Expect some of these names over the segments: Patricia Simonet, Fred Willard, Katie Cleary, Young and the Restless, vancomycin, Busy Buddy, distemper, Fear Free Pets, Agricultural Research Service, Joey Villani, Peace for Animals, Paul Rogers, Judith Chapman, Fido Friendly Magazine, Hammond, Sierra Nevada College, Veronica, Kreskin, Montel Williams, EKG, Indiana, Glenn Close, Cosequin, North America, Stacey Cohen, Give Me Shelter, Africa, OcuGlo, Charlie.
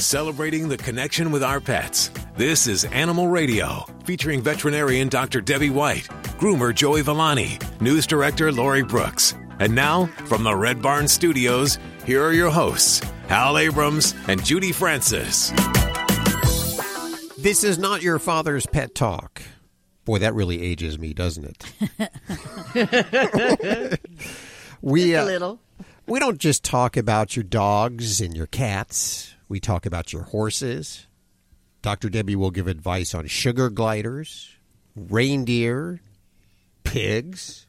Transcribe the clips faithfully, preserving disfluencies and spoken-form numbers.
celebrating the connection with our pets. This is Animal Radio, featuring veterinarian Doctor Debbie White, groomer Joey Villani, news director Lori Brooks. And now, from the Red Barn Studios, here are your hosts, Hal Abrams and Judy Francis. This is not your father's pet talk. Boy, that really ages me, doesn't it? we, Just a little. Uh, we don't just talk about your dogs and your cats. We talk about your horses. Doctor Debbie will give advice on sugar gliders, reindeer, pigs.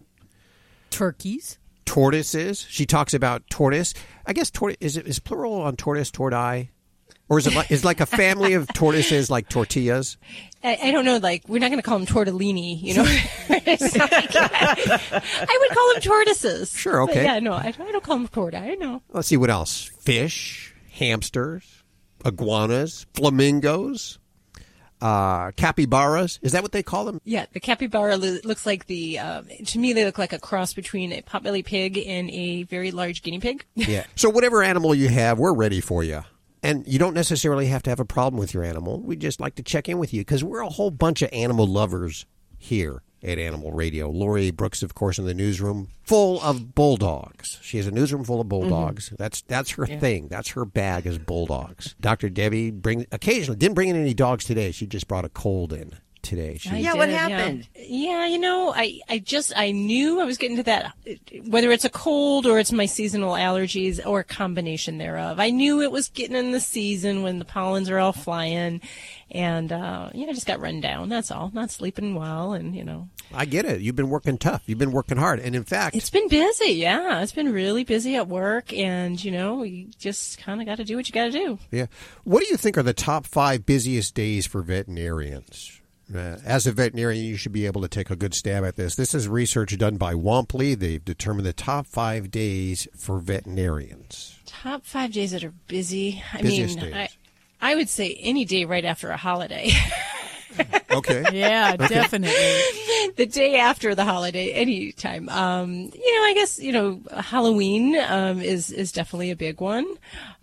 Turkeys. Tortoises. She talks about tortoise. I guess tortoise, is it is plural on tortoise, tordi? Or is it like, is like a family of tortoises like tortillas? I, I don't know. Like, we're not going to call them tortellini, you know? I would call them tortoises. Sure, okay. But yeah, no, I, I don't call them torta. I know. Let's see what else. Fish, hamsters, iguanas, flamingos, uh, capybaras. Is that what they call them? Yeah, the capybara lo- looks like the, um, to me, they look like a cross between a potbelly pig and a very large guinea pig. Yeah. So whatever animal you have, we're ready for you. And you don't necessarily have to have a problem with your animal. We just like to check in with you because we're a whole bunch of animal lovers here at Animal Radio. Lori Brooks, of course, in the newsroom full of bulldogs. She has a newsroom full of bulldogs. Mm-hmm. That's that's her yeah. thing. That's her bag is bulldogs. Doctor Debbie bring occasionally didn't bring in any dogs today. She just brought a cold in today. She, yeah, did, what happened? Yeah. yeah, you know, I, I just, I knew I was getting to that, whether it's a cold or it's my seasonal allergies or a combination thereof. I knew it was getting in the season when the pollens are all flying and, uh, you know, I just got run down. That's all. Not sleeping well and, you know. I get it. You've been working tough. You've been working hard. And in fact, it's been busy. Yeah. It's been really busy at work. And, you know, you just kind of got to do what you got to do. Yeah. What do you think are the top five busiest days for veterinarians? Uh, as a veterinarian, you should be able to take a good stab at this. This is research done by Womply. They've determined the top five days for veterinarians. Top five days that are busy. I Busiest mean, I, I would say any day right after a holiday. Okay. Yeah, okay. Definitely. The day after the holiday, any time. Um, you know, I guess, you know, Halloween um, is, is definitely a big one.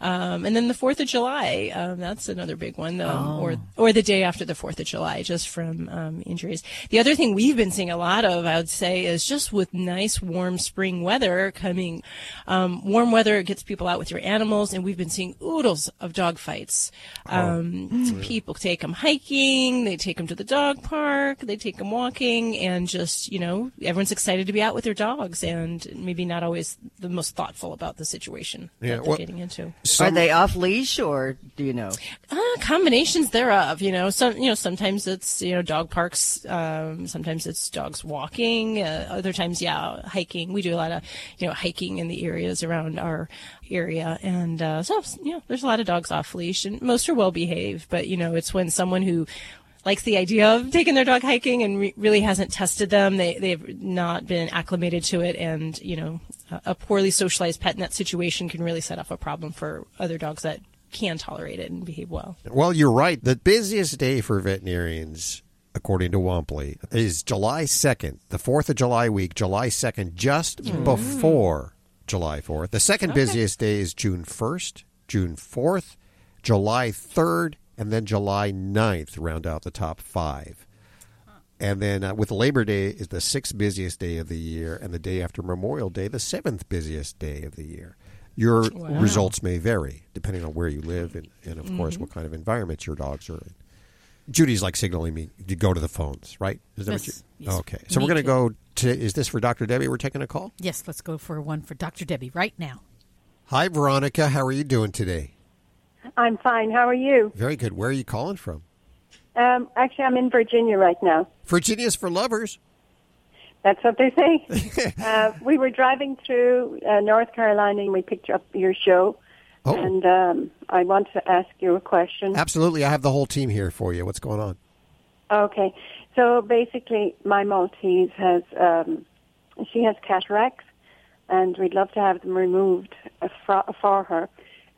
Um, and then the fourth of July, um, that's another big one, though, um, oh. or or the day after the fourth of July, just from um, injuries. The other thing we've been seeing a lot of, I would say, is just with nice, warm spring weather coming. Um, warm weather gets people out with your animals, and we've been seeing oodles of dog fights. Um, oh. mm. People take them hiking, they take them to the dog park, they take them walking, and just, you know, everyone's excited to be out with their dogs and maybe not always the most thoughtful about the situation yeah, that they're well, getting into. Some, Are they off leash or do you know? Uh, combinations thereof, you know. Some, you know, sometimes it's, you know, dog parks, um, sometimes it's dogs walking, uh, other times, yeah, hiking. We do a lot of, you know, hiking in the areas around our area. And uh, so, you know, there's a lot of dogs off leash and most are well behaved, but, you know, it's when someone who likes the idea of taking their dog hiking and re- really hasn't tested them. They, they've not been acclimated to it. And, you know, a, a poorly socialized pet in that situation can really set off a problem for other dogs that can tolerate it and behave well. Well, you're right. The busiest day for veterinarians, according to Womply, is July second, the fourth of July week, July second, just mm. before July fourth. The second okay. busiest day is June first, June fourth, July third, and then July ninth, round out the top five. And then uh, with Labor Day is the sixth busiest day of the year, and the day after Memorial Day, the seventh busiest day of the year. Your wow. results may vary, depending on where you live and, and of mm-hmm. course, what kind of environment your dogs are in. Judy's like signaling me to go to the phones, right? Is that yes. what you, yes. Okay. So me we're going to go to, is this for Doctor Debbie? We're taking a call? Yes, let's go for one for Doctor Debbie right now. Hi, Veronica. How are you doing today? I'm fine. How are you? Very good. Where are you calling from? Um, actually, I'm in Virginia right now. Virginia's for lovers. That's what they say. uh, we were driving through uh, North Carolina, and we picked up your show. Oh. And um, I want to ask you a question. Absolutely. I have the whole team here for you. What's going on? Okay. So basically, my Maltese has, um, she has cataracts, and we'd love to have them removed for her.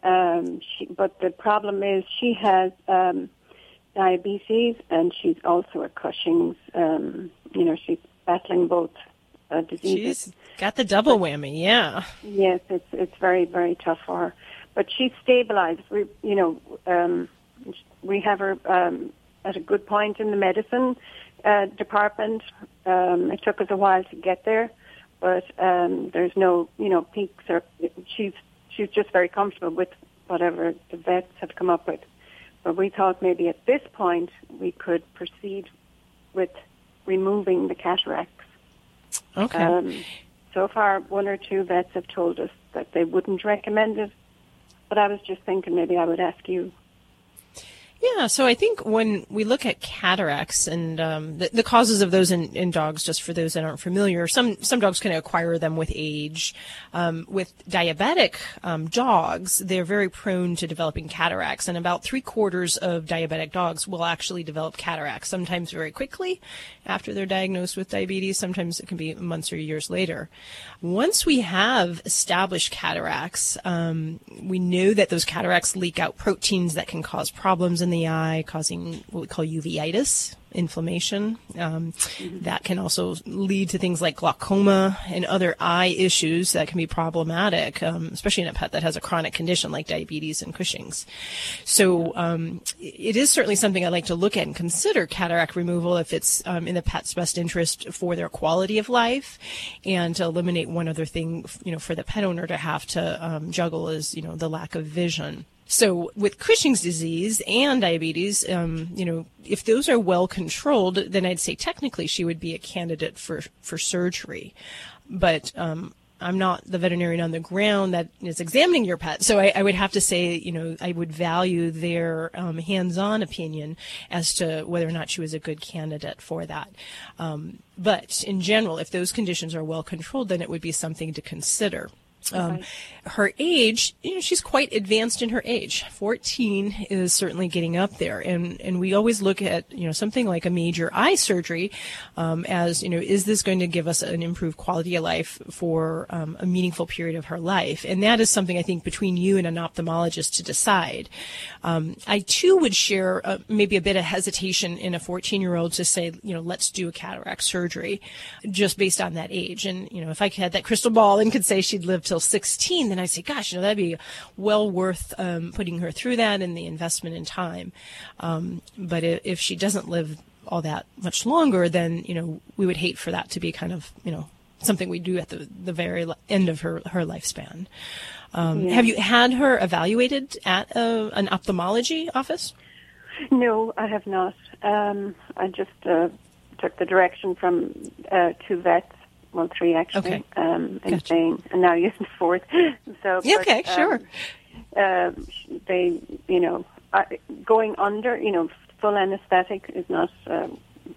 Um, she, but the problem is she has um, diabetes, and she's also a Cushing's. Um, you know, she's battling both uh, diseases. She's got the double but, whammy, yeah. Yes, it's it's very, very tough for her. But she's stabilized. We, you know, um, we have her um, at a good point in the medicine uh, department. Um, it took us a while to get there, but um, there's no, you know, peaks or she's she's just very comfortable with whatever the vets have come up with. But we thought maybe at this point we could proceed with removing the cataracts. Okay. Um, so far, one or two vets have told us that they wouldn't recommend it, but I was just thinking maybe I would ask you. Yeah, so I think when we look at cataracts and um, the, the causes of those in, in dogs, just for those that aren't familiar, some some dogs can acquire them with age. Um, with diabetic um, dogs, they're very prone to developing cataracts, and about three-quarters of diabetic dogs will actually develop cataracts, sometimes very quickly after they're diagnosed with diabetes. Sometimes it can be months or years later. Once we have established cataracts, um, we know that those cataracts leak out proteins that can cause problems in the eye, causing what we call uveitis, inflammation. Um, that can also lead to things like glaucoma and other eye issues that can be problematic, um, especially in a pet that has a chronic condition like diabetes and Cushing's. So um, it is certainly something I like to look at and consider cataract removal if it's um, in the pet's best interest for their quality of life, and to eliminate one other thing, you know, for the pet owner to have to um, juggle is, you know, the lack of vision. So with Cushing's disease and diabetes, um, you know, if those are well controlled, then I'd say technically she would be a candidate for, for surgery. But um, I'm not the veterinarian on the ground that is examining your pet. So I, I would have to say, you know, I would value their um, hands-on opinion as to whether or not she was a good candidate for that. Um, but in general, if those conditions are well controlled, then it would be something to consider. Um, her age, you know, she's quite advanced in her age. fourteen is certainly getting up there. And, and we always look at, you know, something like a major eye surgery um, as, you know, is this going to give us an improved quality of life for um, a meaningful period of her life? And that is something I think between you and an ophthalmologist to decide. Um, I, too, would share uh, maybe a bit of hesitation in a fourteen-year-old to say, you know, let's do a cataract surgery just based on that age. And, you know, if I had that crystal ball and could say she'd live till sixteen, then I say, gosh, you know, that'd be well worth um, putting her through that and the investment in time. Um, but if, if she doesn't live all that much longer, then, you know, we would hate for that to be kind of, you know, something we do at the, the very end of her, her lifespan. Um, yeah. Have you had her evaluated at a, an ophthalmology office? No, I have not. Um, I just uh, took the direction from uh, two vets. Well, three actually, okay. um, and gotcha. Saying, and now you're the fourth. So, yeah, but, okay, sure. Um, uh, they, you know, uh, going under, you know, full anesthetic is not uh,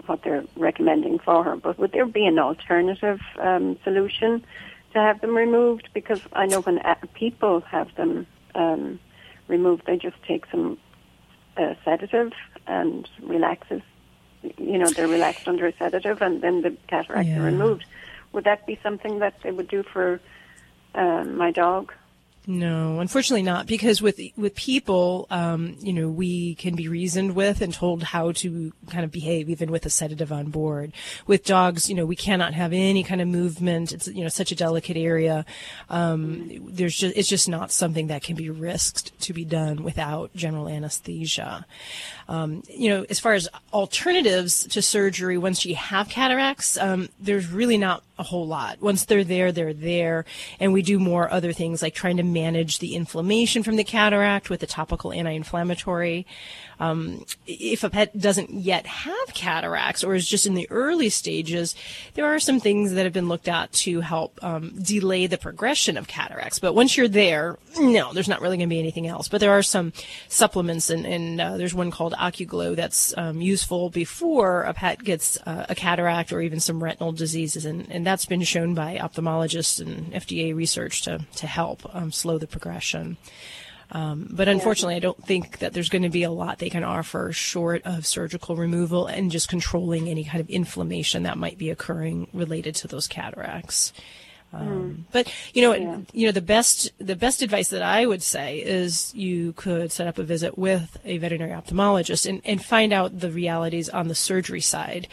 what they're recommending for her. But would there be an alternative um, solution to have them removed? Because I know when a- people have them um, removed, they just take some uh, sedative and relaxes. You know, they're relaxed under a sedative, and then the cataracts yeah. are removed. Would that be something that they would do for uh, my dog? No, unfortunately not, because with with people, um, you know, we can be reasoned with and told how to kind of behave, even with a sedative on board. With dogs, you know, we cannot have any kind of movement. It's, you know, such a delicate area. Um, there's just it's just not something that can be risked to be done without general anesthesia. Um, you know, as far as alternatives to surgery, once you have cataracts, um, there's really not a whole lot. Once they're there, they're there, and we do more other things like trying to manage the inflammation from the cataract with a topical anti-inflammatory. Um, if a pet doesn't yet have cataracts or is just in the early stages, there are some things that have been looked at to help um, delay the progression of cataracts. But once you're there, no, there's not really going to be anything else. But there are some supplements, and, and uh, there's one called OcuGlo that's um, useful before a pet gets uh, a cataract or even some retinal diseases, and, and that's been shown by ophthalmologists and F D A research to, to help um, slow the progression. Um, but unfortunately, I don't think that there's going to be a lot they can offer short of surgical removal and just controlling any kind of inflammation that might be occurring related to those cataracts. Um, mm. But, you know, yeah. you know, the best the best advice that I would say is you could set up a visit with a veterinary ophthalmologist and, and find out the realities on the surgery side.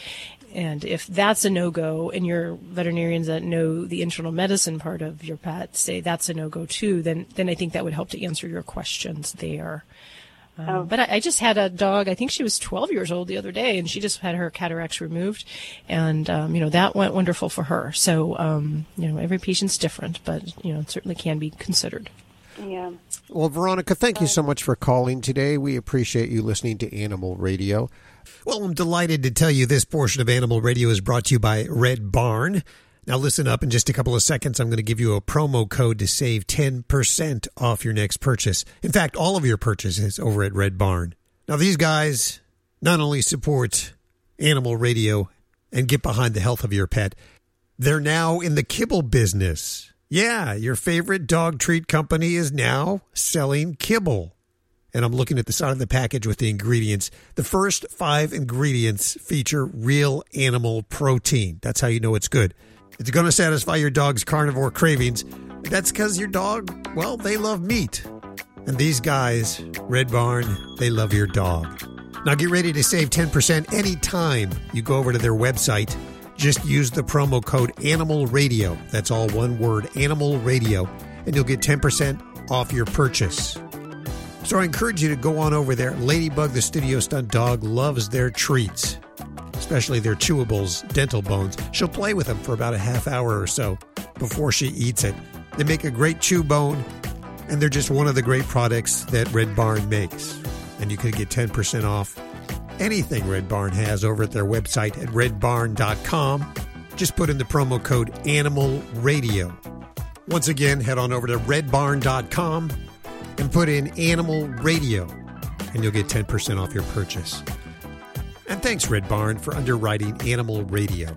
And if that's a no-go, and your veterinarians that know the internal medicine part of your pet say that's a no-go too, then then I think that would help to answer your questions there. Um, oh. But I, I just had a dog, I think she was twelve years old the other day, and she just had her cataracts removed. And, um, you know, that went wonderful for her. So, um, you know, every patient's different, but, you know, it certainly can be considered. Yeah. Well, Veronica, thank you so much for calling today. We appreciate you listening to Animal Radio. Well, I'm delighted to tell you this portion of Animal Radio is brought to you by Red Barn. Now, listen up. In just a couple of seconds, I'm going to give you a promo code to save ten percent off your next purchase. In fact, all of your purchases over at Red Barn. Now, these guys not only support Animal Radio and get behind the health of your pet, they're now in the kibble business. Yeah, your favorite dog treat company is now selling kibble. And I'm looking at the side of the package with the ingredients. The first five ingredients feature real animal protein. That's how you know it's good. It's going to satisfy your dog's carnivore cravings. That's because your dog, well, they love meat. And these guys, Red Barn, they love your dog. Now get ready to save ten percent anytime you go over to their website. Just use the promo code Animal Radio. That's all one word, Animal Radio, and you'll get ten percent off your purchase. So I encourage you to go on over there. Ladybug, the studio stunt dog, loves their treats, especially their chewables, dental bones. She'll play with them for about a half hour or so before she eats it. They make a great chew bone, and they're just one of the great products that Red Barn makes. And you can get ten percent off anything Red Barn has over at their website at red barn dot com. Just put in the promo code Animal Radio. Once again, head on over to red barn dot com and put in Animal Radio, and you'll get ten percent off your purchase. And thanks, Red Barn, for underwriting Animal Radio.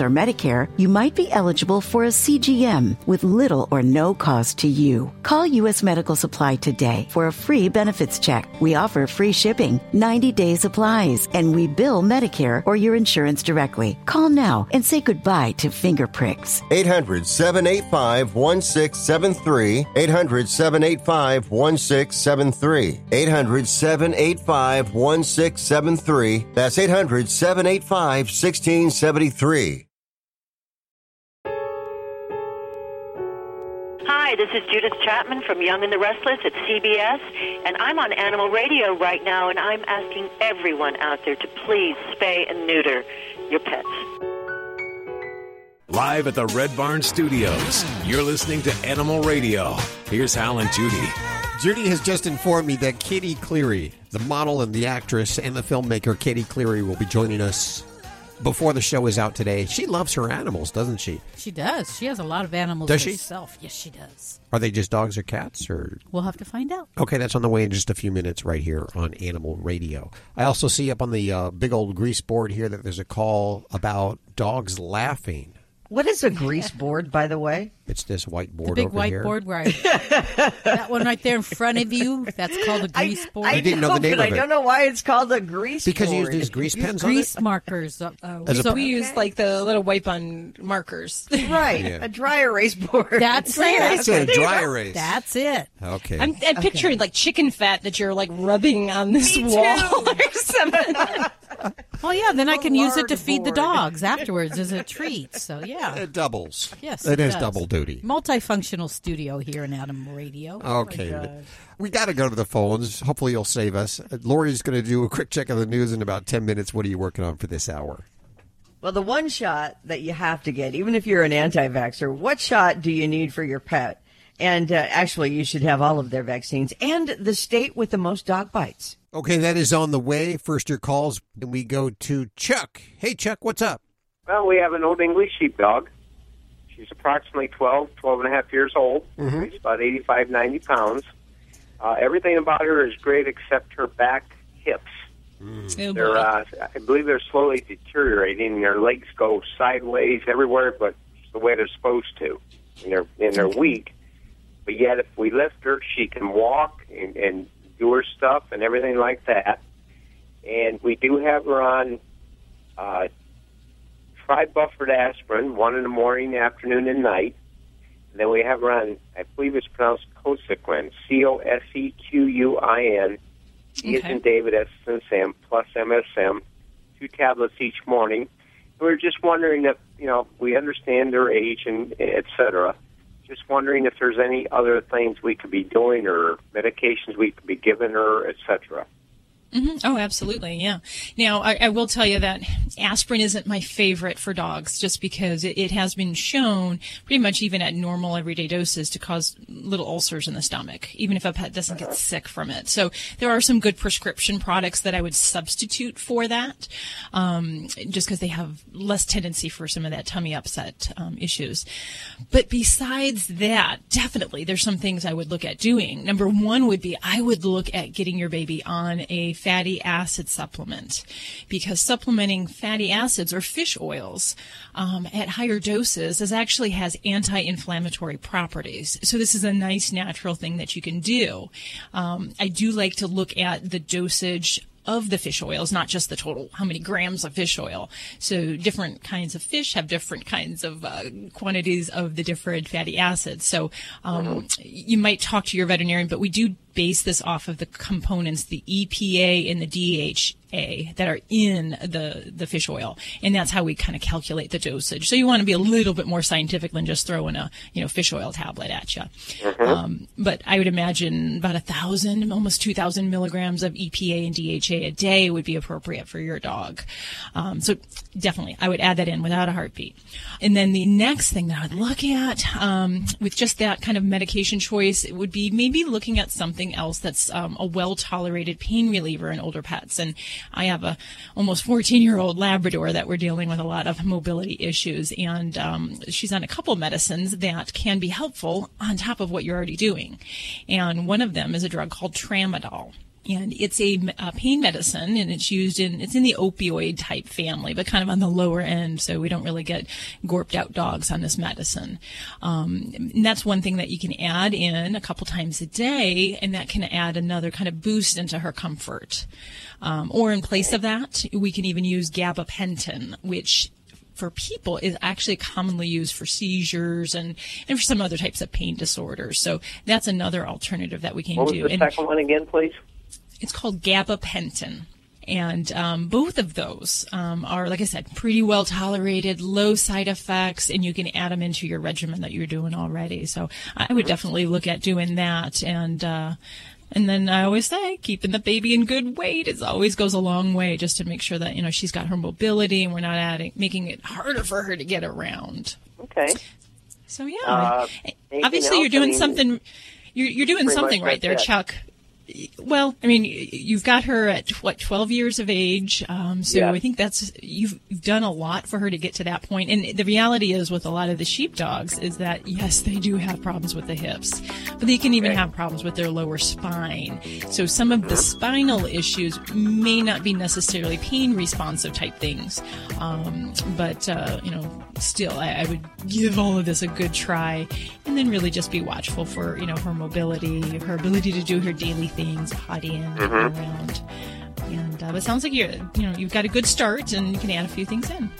or Medicare, you might be eligible for a C G M with little or no cost to you. Call U S Medical Supply today for a free benefits check. We offer free shipping, ninety day supplies, and we bill Medicare or your insurance directly. Call now and say goodbye to finger pricks. eight hundred, seven eight five, one six seven three. eight hundred, seven eight five, one six seven three. eight hundred, seven eight five, one six seven three. That's eight hundred, seven eight five, one six seven three. Hi, this is Judith Chapman from Young and the Restless at C B S, and I'm on Animal Radio right now, and I'm asking everyone out there to please spay and neuter your pets. Live at the Red Barn Studios, you're listening to Animal Radio. Here's Hal and Judy. Judy has just informed me that Katie Cleary, the model and the actress and the filmmaker Katie Cleary, will be joining us before the show is out today. She loves her animals, doesn't she? She does. She has a lot of animals does herself. She? Yes, she does. Are they just dogs or cats? Or we'll have to find out. Okay, that's on the way in just a few minutes right here on Animal Radio. I also see up on the uh, big old grease board here that there's a call about dogs laughing. What is a grease board, by the way? It's this white board over here. The big white here. board where I... That one right there in front of you, that's called a grease I, board. I, I didn't know, know the name of I it. I don't know why it's called a grease because board. Because you use these grease you pens use grease on markers. Uh, uh, so a, we okay. use like the little wipe-on markers. Right, yeah. A dry erase board. That's it. That's it, a dry erase. That's it. Okay. I'm, I'm picturing okay. like chicken fat that you're like rubbing on this Me wall too. or something. Well, yeah, then I can use it to feed board. the dogs afterwards as a treat, so yeah. It doubles. Yes, it, it is does. double duty. Multifunctional studio here in Animal Radio. Okay. Oh, we got to go to the phones. Hopefully you'll save us. Lori's going to do a quick check of the news in about ten minutes. What are you working on for this hour? Well, the one shot that you have to get, even if you're an anti-vaxxer, what shot do you need for your pet? And uh, actually, you should have all of their vaccines. And the state with the most dog bites. Okay, that is on the way. First, your calls, and we go to Chuck. Hey, Chuck, what's up? Well, we have an old English sheepdog. She's approximately twelve, twelve and a half years old. Mm-hmm. She's about eighty-five, ninety pounds. Uh, everything about her is great except her back hips. Mm. They're, uh, I believe they're slowly deteriorating. Their legs go sideways everywhere, but the way they're supposed to. And they're, and they're weak. But yet, if we lift her, she can walk and, and do her stuff and everything like that. And we do have her on uh, tri-buffered aspirin, one in the morning, afternoon, and night. And then we have her on, I believe it's pronounced Cosequin, C O S E Q U I N, D as in David, S as in Sam, plus M S M, two tablets each morning. And we were just wondering if, you know, we understand their age and et cetera. Just wondering if there's any other things we could be doing or medications we could be giving her, et cetera. Mm-hmm. Oh, absolutely, yeah. Now, I, I will tell you that aspirin isn't my favorite for dogs just because it, it has been shown pretty much even at normal everyday doses to cause little ulcers in the stomach, even if a pet doesn't get sick from it. So there are some good prescription products that I would substitute for that um, just because they have less tendency for some of that tummy upset um, issues. But besides that, definitely there's some things I would look at doing. Number one would be I would look at getting your baby on a fatty acid supplement, because supplementing fatty acids or fish oils um, at higher doses is actually has anti-inflammatory properties. So this is a nice natural thing that you can do. Um, I do like to look at the dosage of the fish oils, not just the total, how many grams of fish oil. So different kinds of fish have different kinds of uh, quantities of the different fatty acids. So um, you might talk to your veterinarian, but we do base this off of the components, the E P A and the D H A that are in the, the fish oil. And that's how we kind of calculate the dosage. So you want to be a little bit more scientific than just throwing a, you know, fish oil tablet at you. Mm-hmm. Um, but I would imagine about a thousand, almost two thousand milligrams of E P A and D H A a day would be appropriate for your dog. Um, so definitely I would add that in without a heartbeat. And then the next thing that I would look at, um, with just that kind of medication choice, it would be maybe looking at something else that's um, a well-tolerated pain reliever in older pets. And I have a almost fourteen-year-old Labrador that we're dealing with a lot of mobility issues, and um, she's on a couple medicines that can be helpful on top of what you're already doing. And one of them is a drug called tramadol. And it's a, a pain medicine, and it's used in, it's in the opioid type family, but kind of on the lower end, so we don't really get gorped out dogs on this medicine. Um, and that's one thing that you can add in a couple times a day, and that can add another kind of boost into her comfort. Um, or in place of that, we can even use gabapentin, which for people is actually commonly used for seizures and, and for some other types of pain disorders. So that's another alternative that we can do. What was the and, second one again, please? It's called gabapentin. And um, both of those um, are, like I said, pretty well tolerated, low side effects, and you can add them into your regimen that you're doing already. So I would definitely look at doing that. And uh, and then I always say keeping the baby in good weight is always goes a long way, just to make sure that, you know, she's got her mobility and we're not adding making it harder for her to get around. Okay. So, yeah. Uh, Obviously, you're doing something. You're, you're doing something right there, Chuck. Well, I mean, you've got her at, what, twelve years of age, um, so yeah. I think that's, you've done a lot for her to get to that point. And the reality is with a lot of the sheepdogs is that, yes, they do have problems with the hips, but they can even okay. have problems with their lower spine. So some of the spinal issues may not be necessarily pain-responsive type things, um, but, uh, you know, still, I, I would give all of this a good try, and then really just be watchful for, you know, her mobility, her ability to do her daily things. Things, potty in, mm-hmm. around, and uh, but it sounds like you you know you've got a good start, and you can add a few things in.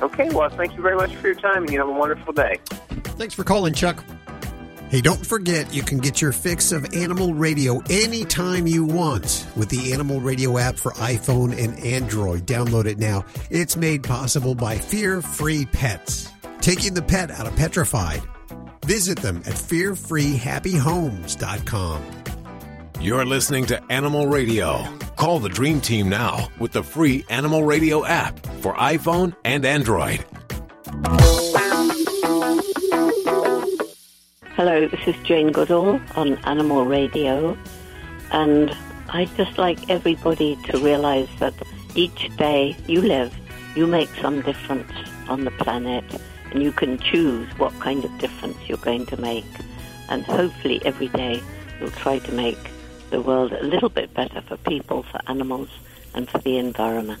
Okay, well, thank you very much for your time, and you have a wonderful day. Thanks for calling, Chuck. Hey, don't forget, you can get your fix of Animal Radio anytime you want with the Animal Radio app for iPhone and Android. Download it now. It's made possible by Fear Free Pets, taking the pet out of petrified. Visit them at fear free happy homes dot com. You're listening to Animal Radio. Call the Dream Team now with the free Animal Radio app for iPhone and Android. Hello, this is Jane Goodall on Animal Radio. And I'd just like everybody to realize that each day you live, you make some difference on the planet. And you can choose what kind of difference you're going to make. And hopefully every day will try to make the world a little bit better for people, for animals, and for the environment.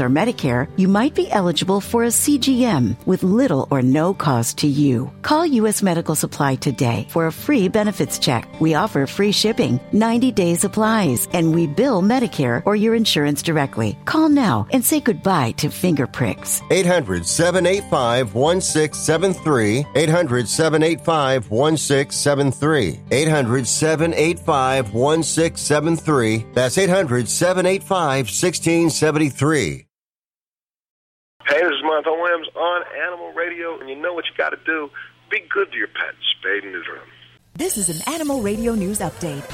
or Medicare, you might be eligible for a C G M with little or no cost to you. Call U S Medical Supply today for a free benefits check. We offer free shipping, ninety-day supplies, and we bill Medicare or your insurance directly. Call now and say goodbye to finger pricks. eight hundred, seven eight five, one six seven three. eight hundred, seven eight five, one six seven three. eight hundred, seven eight five, one six seven three. That's eight hundred, seven eight five, one six seven three. Hey, this is Montel Williams on Animal Radio, and you know what you got to do. Be good to your pets. Spade and neuter them. This is an Animal Radio News Update.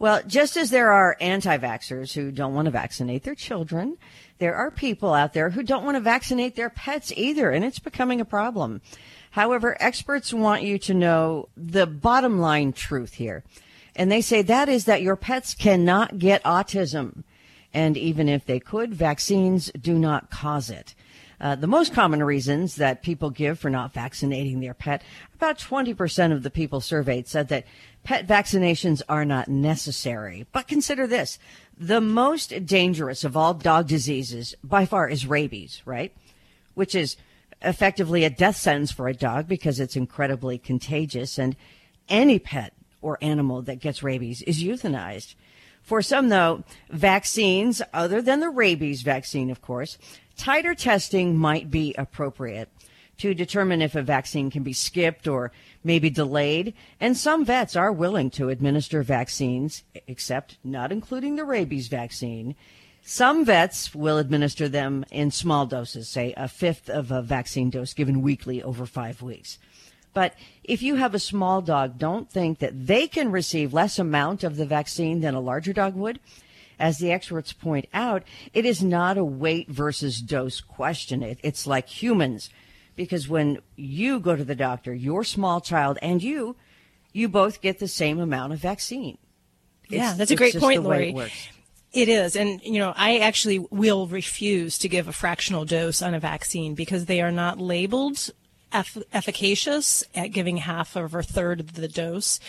Well, just as there are anti-vaxxers who don't want to vaccinate their children, there are people out there who don't want to vaccinate their pets either, and it's becoming a problem. However, experts want you to know the bottom line truth here, and they say that is that your pets cannot get autism. And even if they could, vaccines do not cause it. Uh, the most common reasons that people give for not vaccinating their pet, about twenty percent of the people surveyed said that pet vaccinations are not necessary. But consider this, the most dangerous of all dog diseases by far is rabies, right? Which is effectively a death sentence for a dog because it's incredibly contagious, and any pet or animal that gets rabies is euthanized. For some, though, vaccines, other than the rabies vaccine, of course, titer testing might be appropriate to determine if a vaccine can be skipped or maybe delayed. And some vets are willing to administer vaccines, except not including the rabies vaccine. Some vets will administer them in small doses, say a fifth of a vaccine dose given weekly over five weeks. But if you have a small dog, don't think that they can receive less amount of the vaccine than a larger dog would. As the experts point out, it is not a weight versus dose question. It, it's like humans, because when you go to the doctor, your small child and you, you both get the same amount of vaccine. It's, yeah, that's a great point, Lori. It, it is. And, you know, I actually will refuse to give a fractional dose on a vaccine because they are not labeled efficacious at giving half or a third of the dose.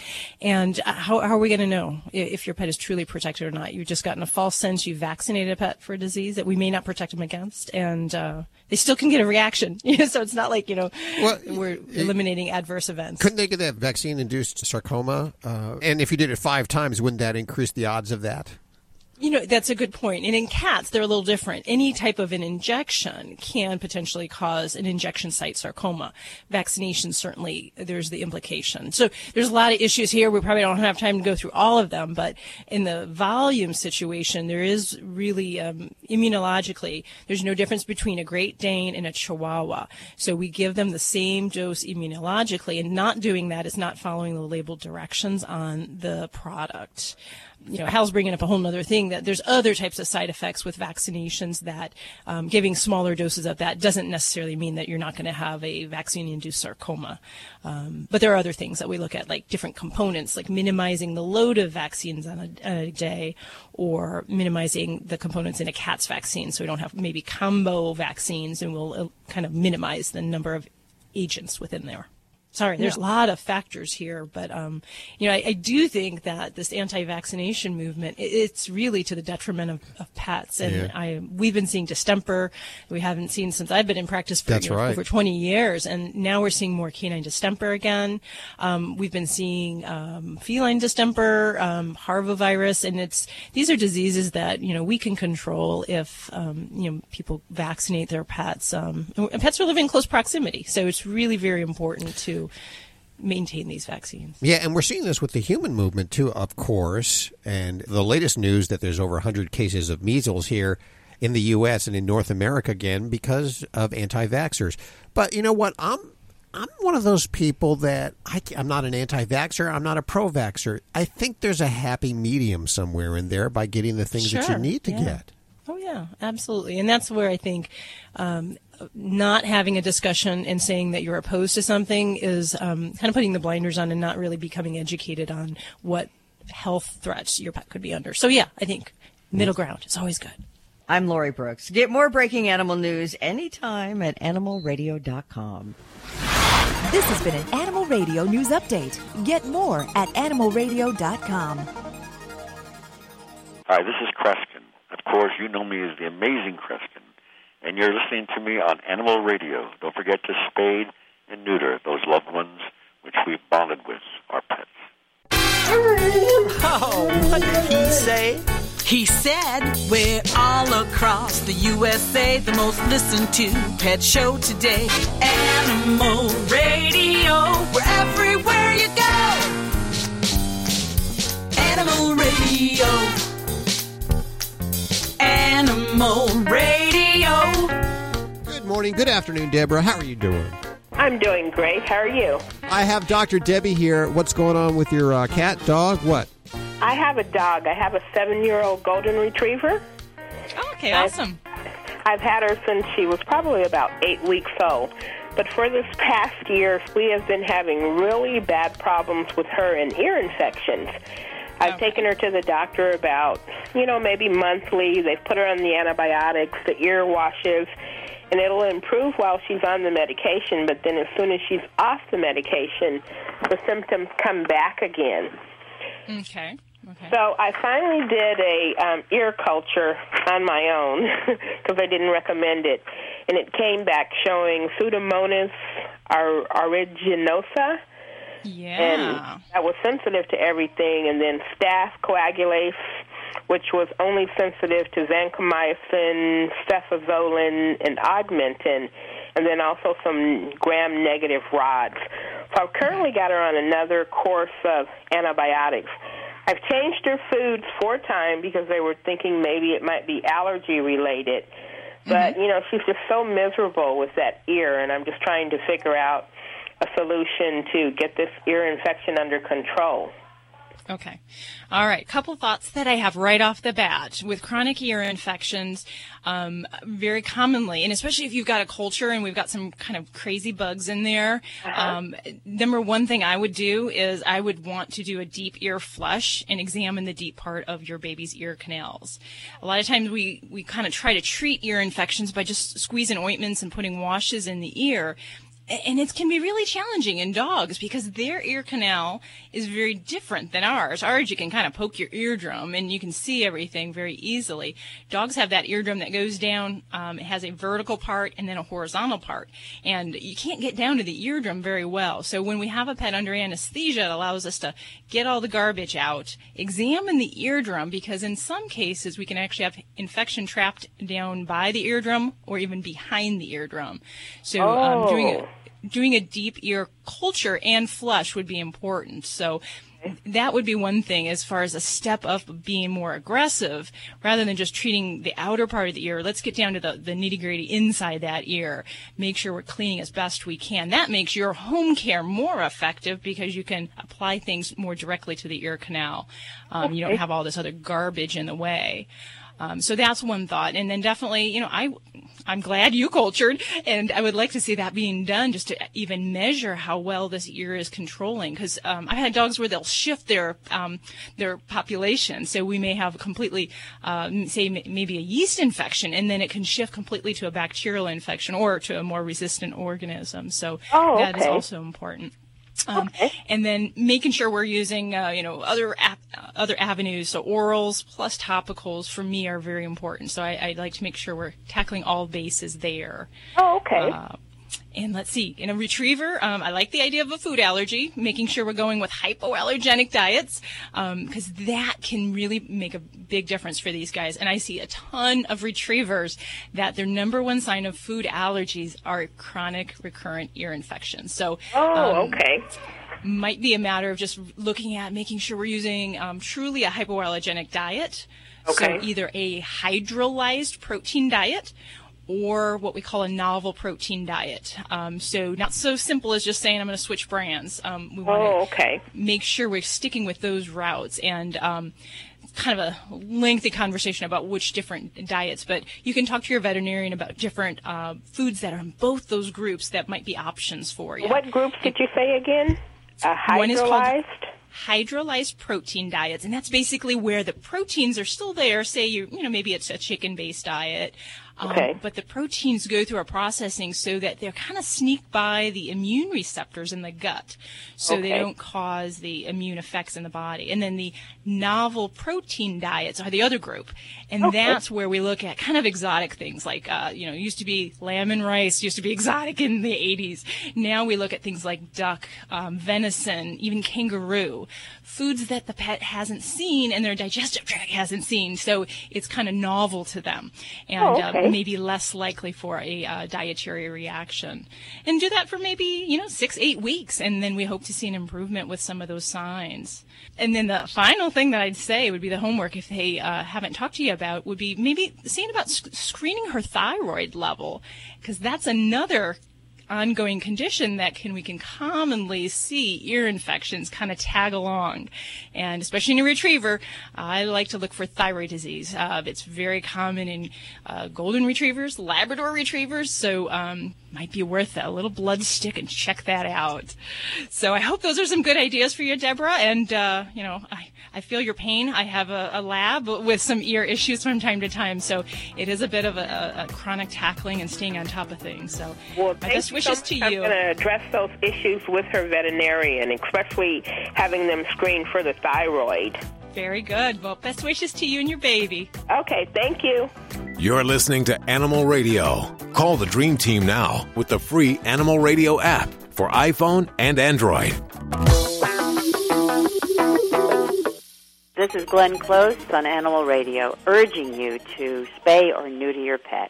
And how, how are we going to know if your pet is truly protected or not? You've just gotten a false sense you vaccinated a pet for a disease that we may not protect them against, and uh, they still can get a reaction. So it's not like, you know, well, we're eliminating it, adverse events. Couldn't they get that vaccine-induced sarcoma? Uh, and if you did it five times, wouldn't that increase the odds of that? You know, that's a good point. And in cats, they're a little different. Any type of an injection can potentially cause an injection site sarcoma. Vaccination, certainly, there's the implication. So there's a lot of issues here. We probably don't have time to go through all of them. But in the volume situation, there is really, um, immunologically, there's no difference between a Great Dane and a Chihuahua. So we give them the same dose immunologically. And not doing that is not following the labeled directions on the product. You know, Hal's bringing up a whole nother thing that there's other types of side effects with vaccinations that um, giving smaller doses of that doesn't necessarily mean that you're not going to have a vaccine-induced sarcoma. Um, but there are other things that we look at, like different components, like minimizing the load of vaccines on a, a day or minimizing the components in a cat's vaccine. So we don't have maybe combo vaccines, and we'll uh, kind of minimize the number of agents within there. Sorry, there's no. a lot of factors here, but, um, you know, I, I do think that this anti-vaccination movement, it, it's really to the detriment of, of pets. And yeah. I we've been seeing distemper we haven't seen since I've been in practice for you know, right. over twenty years. And now we're seeing more canine distemper again. Um, we've been seeing um, feline distemper, um, parvovirus, and it's these are diseases that, you know, we can control if, um, you know, people vaccinate their pets. Um, and pets are living in close proximity, so it's really very important to maintain these vaccines. Yeah, and we're seeing this with the human movement too, of course, and the latest news that there's over one hundred cases of measles here in the U S and in North America again because of anti-vaxxers. But you know what? I'm I'm one of those people that I, I'm not an anti-vaxxer. I'm not a pro-vaxxer. I think there's a happy medium somewhere in there by getting the things sure. that you need to yeah. get. Oh, yeah, absolutely. And that's where I think um, not having a discussion and saying that you're opposed to something is um, kind of putting the blinders on and not really becoming educated on what health threats your pet could be under. So, yeah, I think middle ground is always good. I'm Lori Brooks. Get more breaking animal news anytime at animal radio dot com. This has been an Animal Radio News Update. Get more at animal radio dot com. Hi, this is Kreskin. Of course, you know me as the amazing Kreskin. And you're listening to me on Animal Radio. Don't forget to spade and neuter those loved ones which we've bonded with, our pets. Oh, what did he say? He said, we're all across the U S A, the most listened to pet show today. Animal Radio, we're everywhere you go. Animal Radio. Animal Radio. Good morning, good afternoon, Deborah. How are you doing? I'm doing great. How are you? I have Doctor Debbie here. What's going on with your uh, cat, dog, what? I have a dog. I have a seven-year-old golden retriever. Oh, okay, awesome. I've, I've had her since she was probably about eight weeks old. But for this past year, we have been having really bad problems with her and ear infections. I've okay. taken her to the doctor about, you know, maybe monthly. They've put her on the antibiotics, the ear washes, and it'll improve while she's on the medication. But then as soon as she's off the medication, the symptoms come back again. Okay. Okay. So I finally did a um, ear culture on my own because I didn't recommend it, and it came back showing Pseudomonas ar- aeruginosa. Yeah. And that was sensitive to everything, and then staph coagulase, which was only sensitive to vancomycin, cefazolin, and augmentin, and then also some gram-negative rods. So I've currently got her on another course of antibiotics. I've changed her foods four times because they were thinking maybe it might be allergy-related. But, mm-hmm. you know, she's just so miserable with that ear, and I'm just trying to figure out a solution to get this ear infection under control. Okay. All right. Couple thoughts that I have right off the bat. With chronic ear infections, um, very commonly, and especially if you've got a culture and we've got some kind of crazy bugs in there, uh-huh. um, number one thing I would do is I would want to do a deep ear flush and examine the deep part of your baby's ear canals. A lot of times we, we kind of try to treat ear infections by just squeezing ointments and putting washes in the ear. And it can be really challenging in dogs because their ear canal is very different than ours. Ours, you can kind of poke your eardrum and you can see everything very easily. Dogs have that eardrum that goes down. Um, it has a vertical part and then a horizontal part. And you can't get down to the eardrum very well. So when we have a pet under anesthesia, it allows us to get all the garbage out, examine the eardrum, because in some cases we can actually have infection trapped down by the eardrum or even behind the eardrum. So oh. um, doing it. doing a deep ear culture and flush would be important. So that would be one thing as far as a step up of being more aggressive rather than just treating the outer part of the ear. Let's get down to the, the nitty-gritty inside that ear. Make sure we're cleaning as best we can. That makes your home care more effective because you can apply things more directly to the ear canal. Um, okay. You don't have all this other garbage in the way. Um, so that's one thought. And then definitely, you know, I, I'm glad you cultured, and I would like to see that being done just to even measure how well this ear is controlling. Because um, I've had dogs where they'll shift their um, their population. So we may have completely, uh, say, m- maybe a yeast infection, and then it can shift completely to a bacterial infection or to a more resistant organism. So oh, that okay. is also important. Um, okay. And then making sure we're using, uh, you know, other ap- other avenues. So orals plus topicals for me are very important. So I, I'd like to make sure we're tackling all bases there. Oh, okay. Uh, and let's see, in a retriever, um, I like the idea of a food allergy, making sure we're going with hypoallergenic diets, um, because that can really make a big difference for these guys. And I see a ton of retrievers that their number one sign of food allergies are chronic recurrent ear infections. So, oh, um, okay. might be a matter of just looking at making sure we're using um, truly a hypoallergenic diet. Okay. So either a hydrolyzed protein diet or what we call a novel protein diet. Um, so not so simple as just saying I'm going to switch brands. Um, we want to oh, okay. make sure we're sticking with those routes, and um, kind of a lengthy conversation about which different diets, but you can talk to your veterinarian about different uh, foods that are in both those groups that might be options for you. What groups did you say again? Uh, hydrolyzed? One is called hydrolyzed protein diets, and that's basically where the proteins are still there. Say you, you know, maybe it's a chicken-based diet, um, okay. but the proteins go through our processing so that they're kind of sneak by the immune receptors in the gut, so okay. they don't cause the immune effects in the body. And then the novel protein diets are the other group, and okay. that's where we look at kind of exotic things like, uh, you know, used to be lamb and rice, used to be exotic in the eighties. Now we look at things like duck, um, venison, even kangaroo. Foods that the pet hasn't seen and their digestive tract hasn't seen, so it's kind of novel to them, and oh, okay. uh, maybe less likely for a uh, dietary reaction. And do that for maybe, you know, six, eight weeks, and then we hope to see an improvement with some of those signs. And then the final thing that I'd say would be the homework, if they uh, haven't talked to you about, would be maybe seeing about sc- screening her thyroid level, because that's another ongoing condition that can we can commonly see ear infections kind of tag along. And especially in a retriever, I like to look for thyroid disease. Uh, it's very common in uh, golden retrievers, Labrador retrievers, so um, might be worth a little blood stick and check that out. So I hope those are some good ideas for you, Deborah, and uh, you know, I, I feel your pain. I have a, a lab with some ear issues from time to time, so it is a bit of a, a chronic tackling and staying on top of things. So well, I guess wishes to you. I'm going to address those issues with her veterinarian, especially having them screen for the thyroid. Very good. Well, best wishes to you and your baby. Okay, thank you. You're listening to Animal Radio. Call the Dream Team now with the free Animal Radio app for iPhone and Android. This is Glenn Close on Animal Radio, urging you to spay or neuter your pet.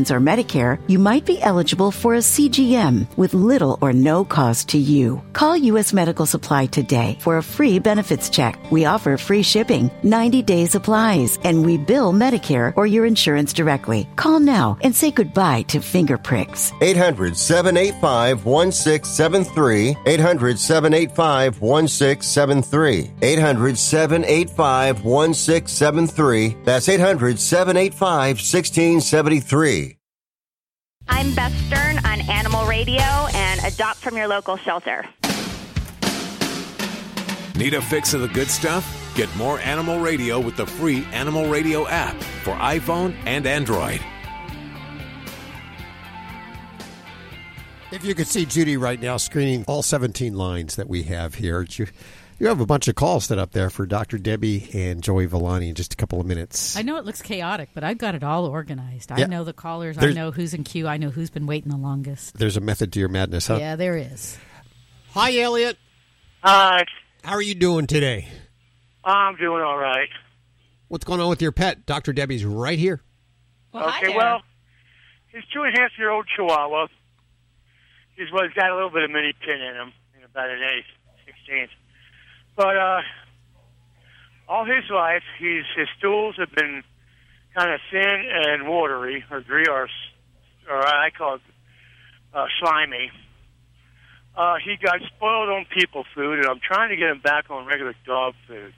or Medicare, you might be eligible for a C G M with little or no cost to you. Call U S Medical Supply today for a free benefits check. We offer free shipping, ninety day supplies, and we bill Medicare or your insurance directly. Call now and say goodbye to finger pricks. eight hundred, seven eight five, one six seven three. eight hundred, seven eight five, one six seven three. eight hundred, seven eight five, one six seven three. That's eight hundred, seven eight five, one six seven three. I'm Beth Stern on Animal Radio, and adopt from your local shelter. Need a fix of the good stuff? Get more Animal Radio with the free Animal Radio app for iPhone and Android. If you could see Judy right now screening all seventeen lines that we have here, you, you have a bunch of calls set up there for Doctor Debbie and Joey Villani in just a couple of minutes. I know it looks chaotic, but I've got it all organized. I yeah. know the callers. There's, I know who's in queue. I know who's been waiting the longest. There's a method to your madness, huh? Yeah, there is. Hi, Elliot. Hi. How are you doing today? I'm doing all right. What's going on with your pet? Doctor Debbie's right here. Well, okay, hi there. Well, his two-and-a-half-year-old Chihuahua, he's, well, he's got a little bit of mini pin in him, in about an eighth, sixteenth. But uh, all his life, he's, his stools have been kind of thin and watery, or or, or I call it uh, slimy. Uh, he got spoiled on people food, and I'm trying to get him back on regular dog food.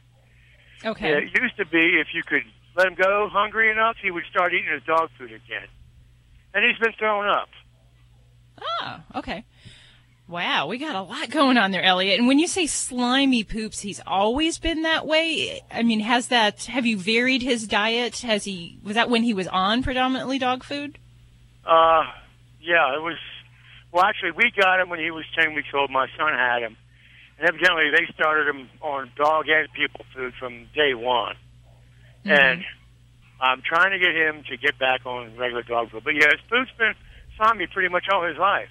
Okay. And it used to be if you could let him go hungry enough, he would start eating his dog food again. And he's been throwing up. Oh, okay. Wow, we got a lot going on there, Elliot. And when you say slimy poops, he's always been that way? I mean, has that, have you varied his diet? Has he, was that when he was on predominantly dog food? Uh, yeah, it was, well, actually, we got him when he was ten weeks old. My son had him. And evidently, they started him on dog and people food from day one. Mm-hmm. And I'm trying to get him to get back on regular dog food. But, yeah, his food's been zombie pretty much all his life.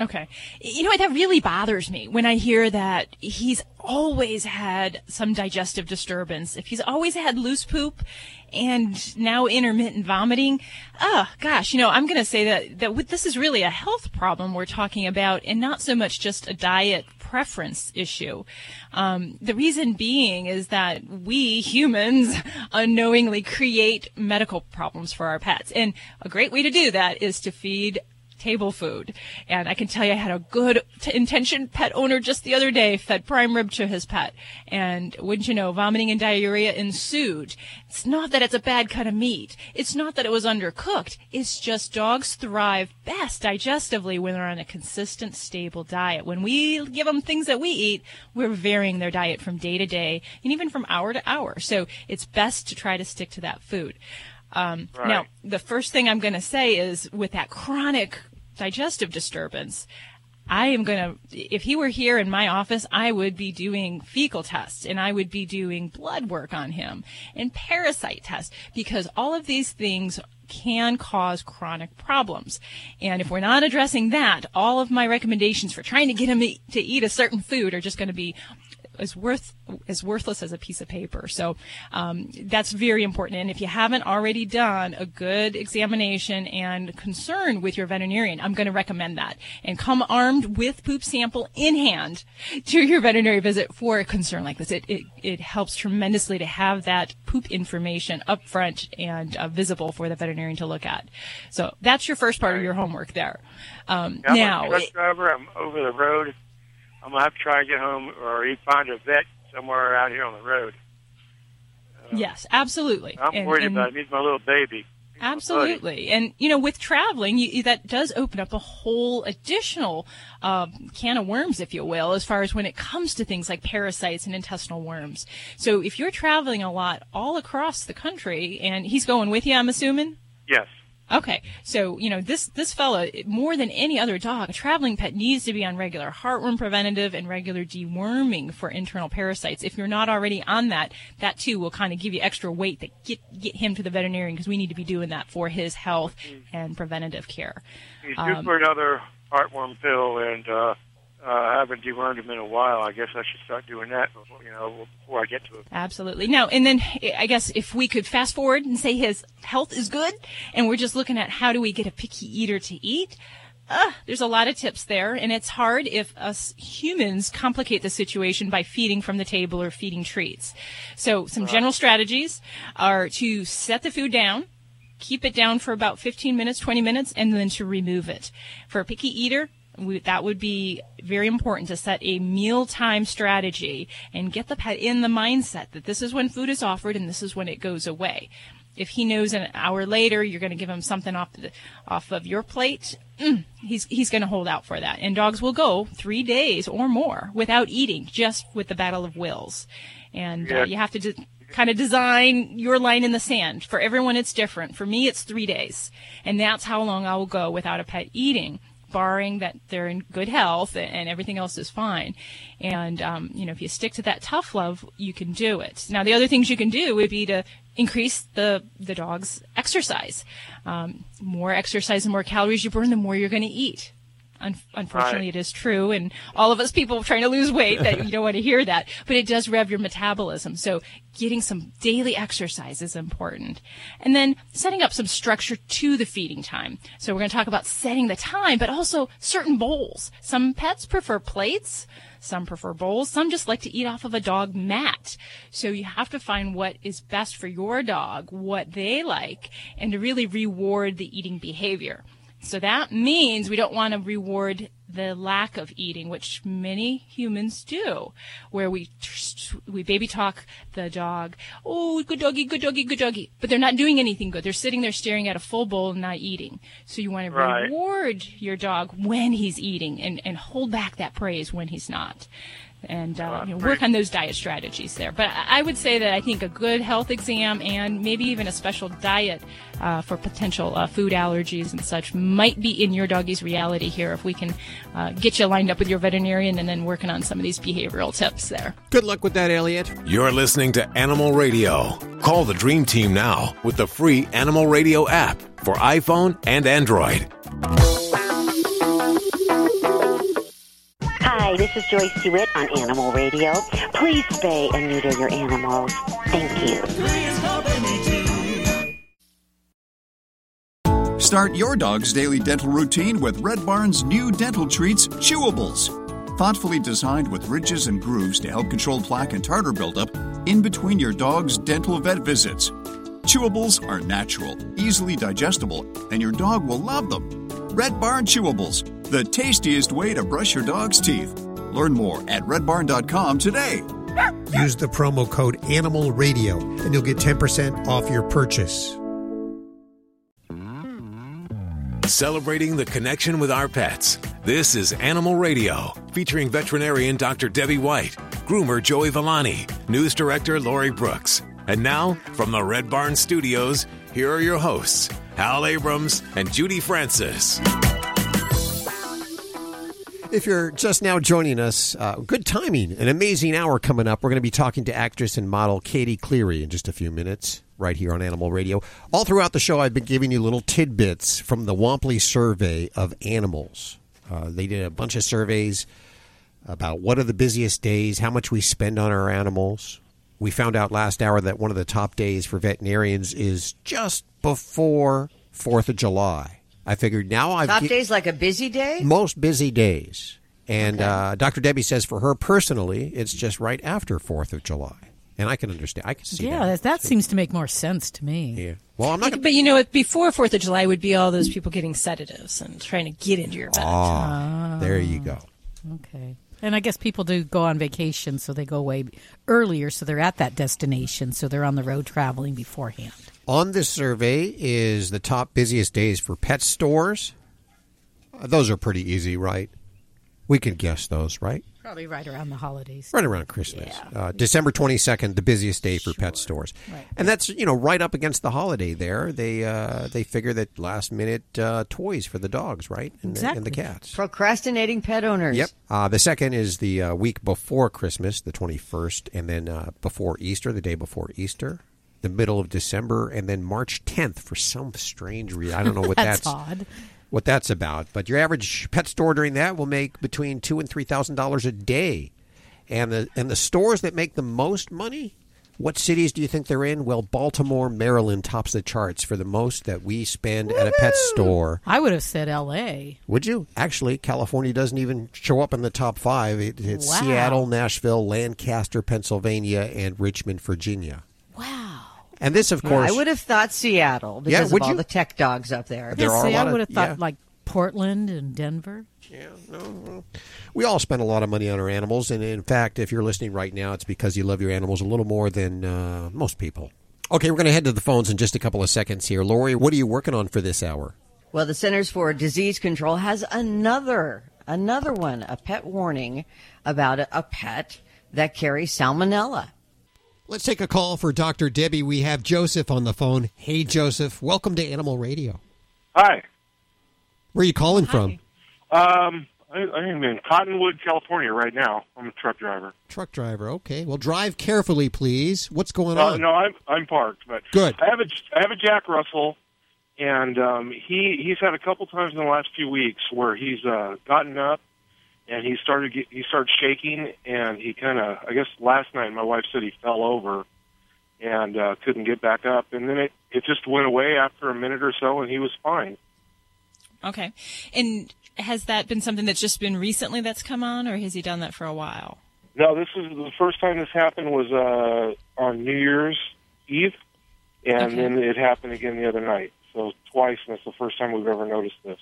Okay. You know, that really bothers me when I hear that he's always had some digestive disturbance. If he's always had loose poop and now intermittent vomiting, oh, gosh, you know, I'm going to say that, that this is really a health problem we're talking about and not so much just a diet preference issue. Um, the reason being is that we humans unknowingly create medical problems for our pets. And a great way to do that is to feed table food. And I can tell you I had a good t- intentioned pet owner just the other day, fed prime rib to his pet. And wouldn't you know, vomiting and diarrhea ensued. It's not that it's a bad cut of meat. It's not that it was undercooked. It's just dogs thrive best digestively when they're on a consistent, stable diet. When we give them things that we eat, we're varying their diet from day to day and even from hour to hour. So it's best to try to stick to that food. Um, right. Now, the first thing I'm going to say is with that chronic digestive disturbance, I am going to, if he were here in my office, I would be doing fecal tests and I would be doing blood work on him and parasite tests, because all of these things can cause chronic problems. And if we're not addressing that, all of my recommendations for trying to get him to eat a certain food are just going to be as worth as worthless as a piece of paper. So um, that's very important. And if you haven't already done a good examination and concern with your veterinarian, I'm going to recommend that. And come armed with poop sample in hand to your veterinary visit for a concern like this. It it, it helps tremendously to have that poop information up front and uh, visible for the veterinarian to look at. So that's your first part of your homework there. Um, yeah, now, I'm a truck driver. I'm over the road. I'm going to have to try to get home or find a vet somewhere out here on the road. Uh, yes, absolutely. I'm and, worried and about him. He's my little baby. He's absolutely. And, you know, with traveling, you, that does open up a whole additional um, can of worms, if you will, as far as when it comes to things like parasites and intestinal worms. So if you're traveling a lot all across the country, and he's going with you, I'm assuming? Yes. Okay, so, you know, this, this fella, more than any other dog, a traveling pet needs to be on regular heartworm preventative and regular deworming for internal parasites. If you're not already on that, that too will kind of give you extra weight to get, get him to the veterinarian, because we need to be doing that for his health and preventative care. He's due um, for another heartworm pill, and uh, uh, I haven't dewormed him in a while. I guess I should start doing that before, you know, before I get to it. Absolutely. Now, and then I guess if we could fast forward and say his health is good, and we're just looking at how do we get a picky eater to eat, uh, there's a lot of tips there, and it's hard if us humans complicate the situation by feeding from the table or feeding treats. So some right. general strategies are to set the food down, keep it down for about fifteen minutes, twenty minutes, and then to remove it. For a picky eater, We, that would be very important to set a mealtime strategy and get the pet in the mindset that this is when food is offered and this is when it goes away. If he knows an hour later you're going to give him something off the, off of your plate, mm, he's he's going to hold out for that. And dogs will go three days or more without eating, just with the battle of wills. And yeah. uh, you have to de- kind of design your line in the sand. For everyone, it's different. For me, it's three days. And that's how long I will go without a pet eating, barring that they're in good health and everything else is fine. And, um, you know, if you stick to that tough love, you can do it. Now, the other things you can do would be to increase the, the dog's exercise. Um, more exercise and more calories you burn, the more you're going to eat. Unfortunately, right. It is true, and all of us people trying to lose weight, that you don't want to hear that, but it does rev your metabolism. So getting some daily exercise is important. And then setting up some structure to the feeding time. So we're going to talk about setting the time, but also certain bowls. Some pets prefer plates. Some prefer bowls. Some just like to eat off of a dog mat. So you have to find what is best for your dog, what they like, and to really reward the eating behavior. So that means we don't want to reward the lack of eating, which many humans do, where we we baby talk the dog. Oh, good doggy, good doggy, good doggy. But they're not doing anything good. They're sitting there staring at a full bowl and not eating. So you want to right. reward your dog when he's eating and, and hold back that praise when he's not. and uh, you know, work on those diet strategies there. But I would say that I think a good health exam and maybe even a special diet uh, for potential uh, food allergies and such might be in your doggy's reality here if we can uh, get you lined up with your veterinarian and then working on some of these behavioral tips there. Good luck with that, Elliot. You're listening to Animal Radio. Call the Dream Team now with the free Animal Radio app for iPhone and Android. Hi, this is Joyce DeWitt on Animal Radio. Please spay and neuter your animals. Thank you. Start your dog's daily dental routine with Red Barn's new dental treats, Chewables. Thoughtfully designed with ridges and grooves to help control plaque and tartar buildup in between your dog's dental vet visits. Chewables are natural, easily digestible, and your dog will love them. Red Barn Chewables. The tastiest way to brush your dog's teeth. Learn more at red barn dot com today. Use the promo code ANIMALRADIO and you'll get ten percent off your purchase. Celebrating the connection with our pets. This is Animal Radio, featuring veterinarian Doctor Debbie White, groomer Joey Villani, news director Lori Brooks. And now, from the Red Barn Studios, here are your hosts, Hal Abrams and Judy Francis. If you're just now joining us, uh, good timing, an amazing hour coming up. We're going to be talking to actress and model Katie Cleary in just a few minutes right here on Animal Radio. All throughout the show, I've been giving you little tidbits from the Womply survey of animals. Uh, they did a bunch of surveys about what are the busiest days, how much we spend on our animals. We found out last hour that one of the top days for veterinarians is just before fourth of July. I figured now I've... Top days like a busy day? Most busy days. And okay. uh, Doctor Debbie says for her personally, it's just right after fourth of July. And I can understand. I can see yeah, that. Yeah, that seems to make more sense to me. Yeah. Well, I'm not... Gonna... But you know what? Before fourth of July would be all those people getting sedatives and trying to get into your bed. Oh, oh. There you go. Okay. And I guess people do go on vacation, so they go away earlier, so they're at that destination, so they're on the road traveling beforehand. On this survey is the top busiest days for pet stores. Those are pretty easy, right? We can guess those, right? Probably right around the holidays. Right around Christmas. Yeah. Uh, December twenty-second, the busiest day for sure. Pet stores. Right. And that's, you know, right up against the holiday there. They uh, they figure that last-minute uh, toys for the dogs, right? And, exactly. And the cats. Procrastinating pet owners. Yep. Uh, the second is the uh, week before Christmas, the twenty-first, and then uh, before Easter, the day before Easter. The middle of December, and then March tenth for some strange reason. I don't know what that's, that's odd. What that's about. But your average pet store during that will make between two thousand dollars and three thousand dollars a day. And the and the stores that make the most money, what cities do you think they're in? Well, Baltimore, Maryland tops the charts for the most that we spend Woo-hoo! At a pet store. I would have said L A. Would you? Actually, California doesn't even show up in the top five. It, it's wow. Seattle, Nashville, Lancaster, Pennsylvania, and Richmond, Virginia. Wow. And this, of course... Yeah, I would have thought Seattle because yeah, of all you? The tech dogs up there. there yes, see, I would have of, thought yeah. like Portland and Denver. Yeah, no, no. We all spend a lot of money on our animals. And in fact, if you're listening right now, it's because you love your animals a little more than uh, most people. Okay, we're going to head to the phones in just a couple of seconds here. Lori, what are you working on for this hour? Well, the Centers for Disease Control has another, another one, a pet warning about a, a pet that carries salmonella. Let's take a call for Doctor Debbie. We have Joseph on the phone. Hey, Joseph. Welcome to Animal Radio. Hi. Where are you calling Hi. From? Um, I, I'm in Cottonwood, California right now. I'm a truck driver. Truck driver. Okay. Well, drive carefully, please. What's going uh, on? No, I'm I'm parked. But good. I have a, I have a Jack Russell, and um, he, he's had a couple times in the last few weeks where he's uh, gotten up. And he started get, he started shaking, and he kind of, I guess last night my wife said he fell over and uh, couldn't get back up. And then it, it just went away after a minute or so, and he was fine. Okay. And has that been something that's just been recently that's come on, or has he done that for a while? No, this is the first time this happened was uh, on New Year's Eve, and okay. then it happened again the other night. So twice, and that's the first time we've ever noticed this.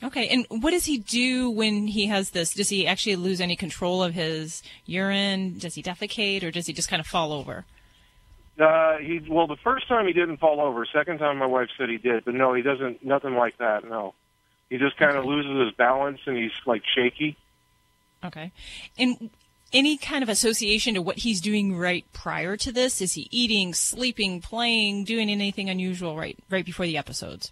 Okay, and what does he do when he has this? Does he actually lose any control of his urine? Does he defecate, or does he just kind of fall over? Uh, he well, the first time he didn't fall over. Second time, my wife said he did, but no, he doesn't. Nothing like that. No, he just kind okay. of loses his balance and he's like shaky. Okay, and any kind of association to what he's doing right prior to this? Is he eating, sleeping, playing, doing anything unusual right right before the episodes?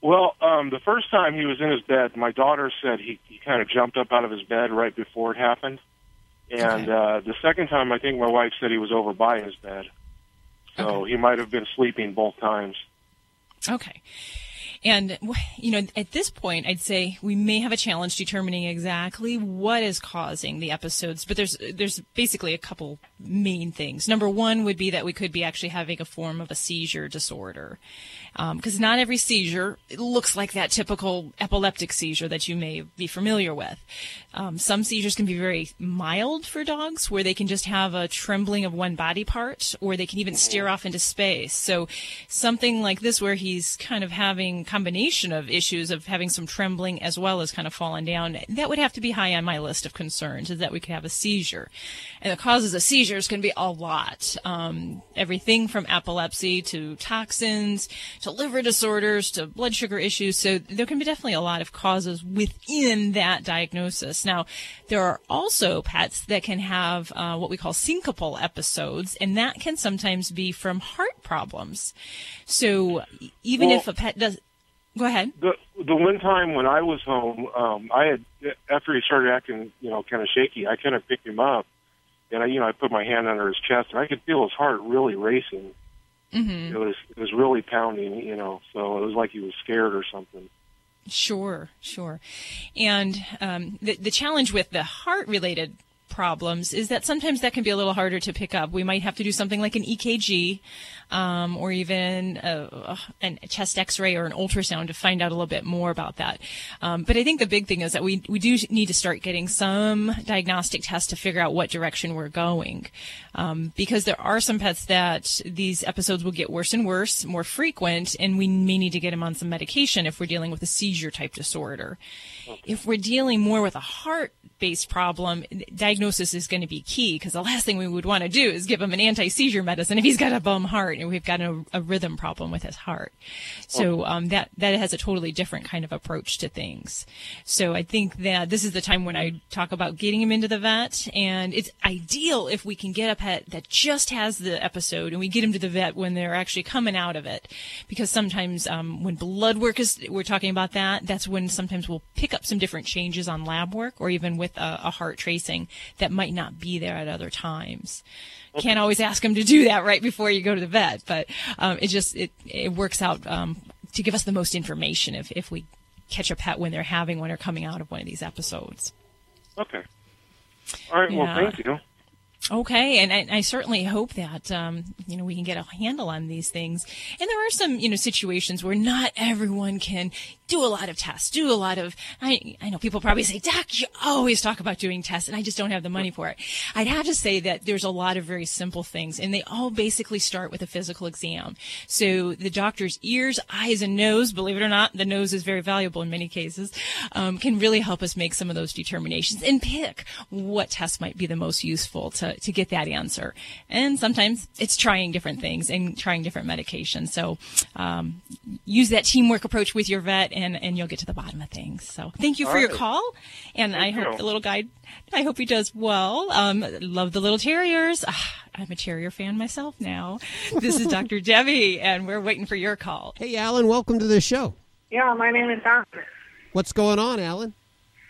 Well, um, the first time he was in his bed, my daughter said he, he kind of jumped up out of his bed right before it happened. And okay. uh, the second time, I think my wife said he was over by his bed. So okay. he might have been sleeping both times. Okay. And, you know, at this point, I'd say we may have a challenge determining exactly what is causing the episodes. But there's there's basically a couple main things. Number one would be that we could be actually having a form of a seizure disorder. Because um, not every seizure looks like that typical epileptic seizure that you may be familiar with. Um, some seizures can be very mild for dogs, where they can just have a trembling of one body part, or they can even stare off into space. So something like this where he's kind of having combination of issues of having some trembling as well as kind of falling down, that would have to be high on my list of concerns, is that we could have a seizure. And the causes of seizures can be a lot. Um, everything from epilepsy to toxins to liver disorders to blood sugar issues. So there can be definitely a lot of causes within that diagnosis. Now, there are also pets that can have uh, what we call syncopal episodes, and that can sometimes be from heart problems. So even well, if a pet does... Go ahead. The the one time when I was home, um, I had, after he started acting, you know, kind of shaky, I kind of picked him up, and I, you know, I put my hand under his chest, and I could feel his heart really racing. Mm-hmm. It was it was really pounding, you know, so it was like he was scared or something. Sure, sure. And um, the the challenge with the heart related problems is that sometimes that can be a little harder to pick up. We might have to do something like an E K G um, or even a, a, a chest x-ray or an ultrasound to find out a little bit more about that. Um, but I think the big thing is that we, we do need to start getting some diagnostic tests to figure out what direction we're going, um, because there are some pets that these episodes will get worse and worse, more frequent, and we may need to get them on some medication if we're dealing with a seizure-type disorder. If we're dealing more with a heart-based problem, diagnosis Diagnosis is going to be key, because the last thing we would want to do is give him an anti-seizure medicine if he's got a bum heart and we've got a, a rhythm problem with his heart. So um, that that has a totally different kind of approach to things. So I think that this is the time when I talk about getting him into the vet, and it's ideal if we can get a pet that just has the episode and we get him to the vet when they're actually coming out of it, because sometimes um, when blood work is, we're talking about that, that's when sometimes we'll pick up some different changes on lab work or even with a, a heart tracing that might not be there at other times. Okay. Can't always ask them to do that right before you go to the vet, but um, it just it it works out um, to give us the most information if, if we catch a pet when they're having one or coming out of one of these episodes. Okay. All right, yeah. Well, thank you. Okay, and I, I certainly hope that, um, you know, we can get a handle on these things. And there are some, you know, situations where not everyone can do a lot of tests, do a lot of, I, I know people probably say, Doc, you always talk about doing tests, and I just don't have the money for it. I'd have to say that there's a lot of very simple things, and they all basically start with a physical exam. So the doctor's ears, eyes, and nose, believe it or not, the nose is very valuable in many cases, um, can really help us make some of those determinations and pick what tests might be the most useful to to get that answer. And sometimes it's trying different things and trying different medications. So um, use that teamwork approach with your vet, and, and you'll get to the bottom of things. So thank you for All your right. call. And thank I you. hope the little guy, I hope he does well. Um, love the little terriers. Ah, I'm a terrier fan myself now. This is Doctor Debbie, and we're waiting for your call. Hey, Alan, welcome to the show. Yeah, my name is Alan. What's going on, Alan?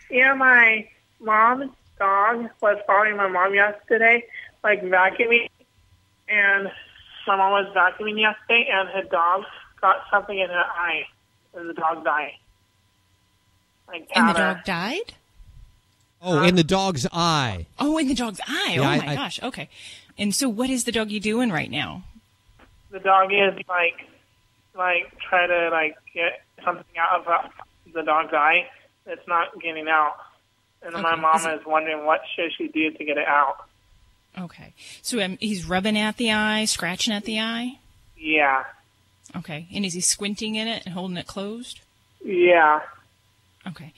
Yeah, my mom dog was following my mom yesterday, like vacuuming, and my mom was vacuuming yesterday, and her dog got something in her eye, and the dog died. Like, and the dog died? Oh, uh, in the dog's eye. Oh, in the dog's eye. Yeah, oh, I, my I, gosh. Okay. And so what is the doggy doing right now? The dog is, like, like trying to, like, get something out of uh, the dog's eye that's not getting out. And okay. my mom is, it... is wondering what should she do to get it out. Okay. So um, he's rubbing at the eye, scratching at the eye? Yeah. Okay. And is he squinting in it and holding it closed? Yeah. Okay.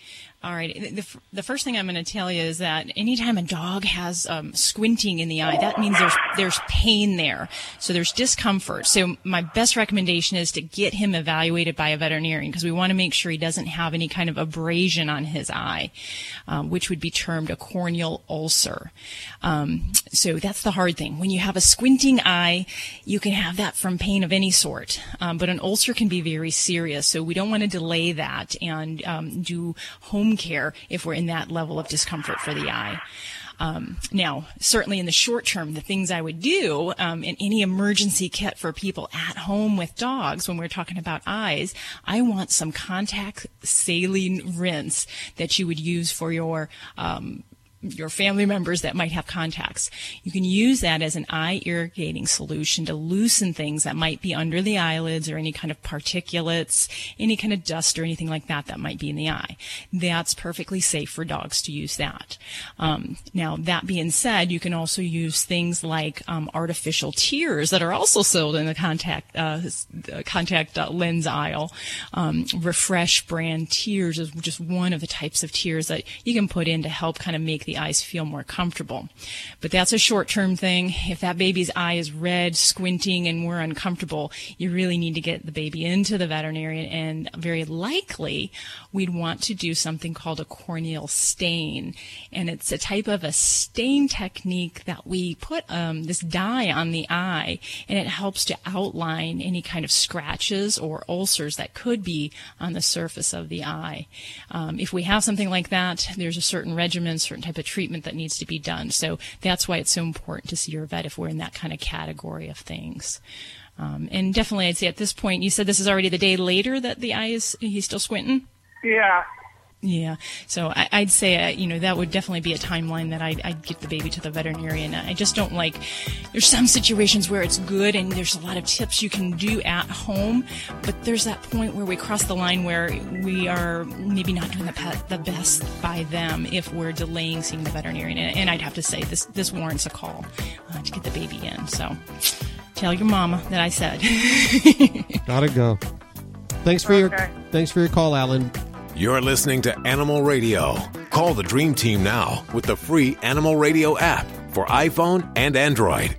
All right. The, the first thing I'm going to tell you is that anytime a dog has um, squinting in the eye, that means there's there's pain there. So there's discomfort. So my best recommendation is to get him evaluated by a veterinarian because we want to make sure he doesn't have any kind of abrasion on his eye, um, which would be termed a corneal ulcer. Um, so that's the hard thing. When you have a squinting eye, you can have that from pain of any sort. Um, but an ulcer can be very serious. So we don't want to delay that and um, do home care if we're in that level of discomfort for the eye. Um, now, certainly in the short term, the things I would do um, in any emergency kit for people at home with dogs, when we're talking about eyes, I want some contact saline rinse that you would use for your um, your family members that might have contacts. You can use that as an eye irrigating solution to loosen things that might be under the eyelids or any kind of particulates, any kind of dust or anything like that that might be in the eye. That's perfectly safe for dogs to use that. Um, now, that being said, you can also use things like um, artificial tears that are also sold in the contact uh, contact uh, lens aisle. Um, Refresh brand tears is just one of the types of tears that you can put in to help kind of make the eyes feel more comfortable. But that's a short-term thing. If that baby's eye is red, squinting, and we're uncomfortable, you really need to get the baby into the veterinarian, and very likely we'd want to do something called a corneal stain. And it's a type of a stain technique that we put um, this dye on the eye, and it helps to outline any kind of scratches or ulcers that could be on the surface of the eye. Um, if we have something like that, there's a certain regimen, certain type of treatment that needs to be done. So that's why it's so important to see your vet if we're in that kind of category of things. Um, and definitely, I'd say at this point, you said this is already the day later that the eye is, he's still squinting? Yeah. Yeah. So I, I'd say, uh, you know, that would definitely be a timeline that I'd, I'd get the baby to the veterinarian. I just don't like, there's some situations where it's good and there's a lot of tips you can do at home, but there's that point where we cross the line where we are maybe not doing the pet the best by them if we're delaying seeing the veterinarian. And, and I'd have to say this, this warrants a call uh, to get the baby in. So tell your mama that I said. Gotta go. Thanks for okay. your, thanks for your call, Alan. You're listening to Animal Radio. Call the Dream Team now with the free Animal Radio app for iPhone and Android.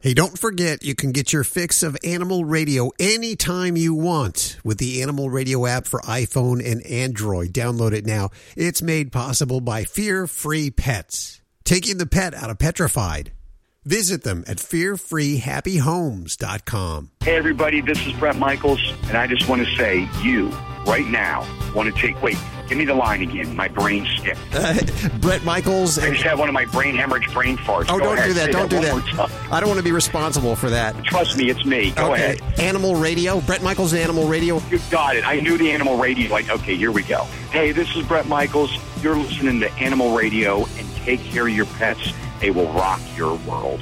Hey, don't forget, you can get your fix of Animal Radio anytime you want with the Animal Radio app for iPhone and Android. Download it now. It's made possible by Fear Free Pets, taking the pet out of petrified. Visit them at fear free happy homes dot com. Hey, everybody, this is Brett Michaels, and I just want to say you, right now, want to take... Wait, give me the line again. My brain skipped. Uh, Brett Michaels... And, I just had one of my brain hemorrhage brain farts. Oh, Go don't ahead, do that. Don't that do that. I don't want to be responsible for that. Trust me, it's me. Go okay. ahead. Animal Radio. Brett Michaels, Animal Radio. You got it. I knew the Animal Radio. Like, okay, here we go. Hey, this is Brett Michaels. You're listening to Animal Radio, and take care of your pets. They will rock your world.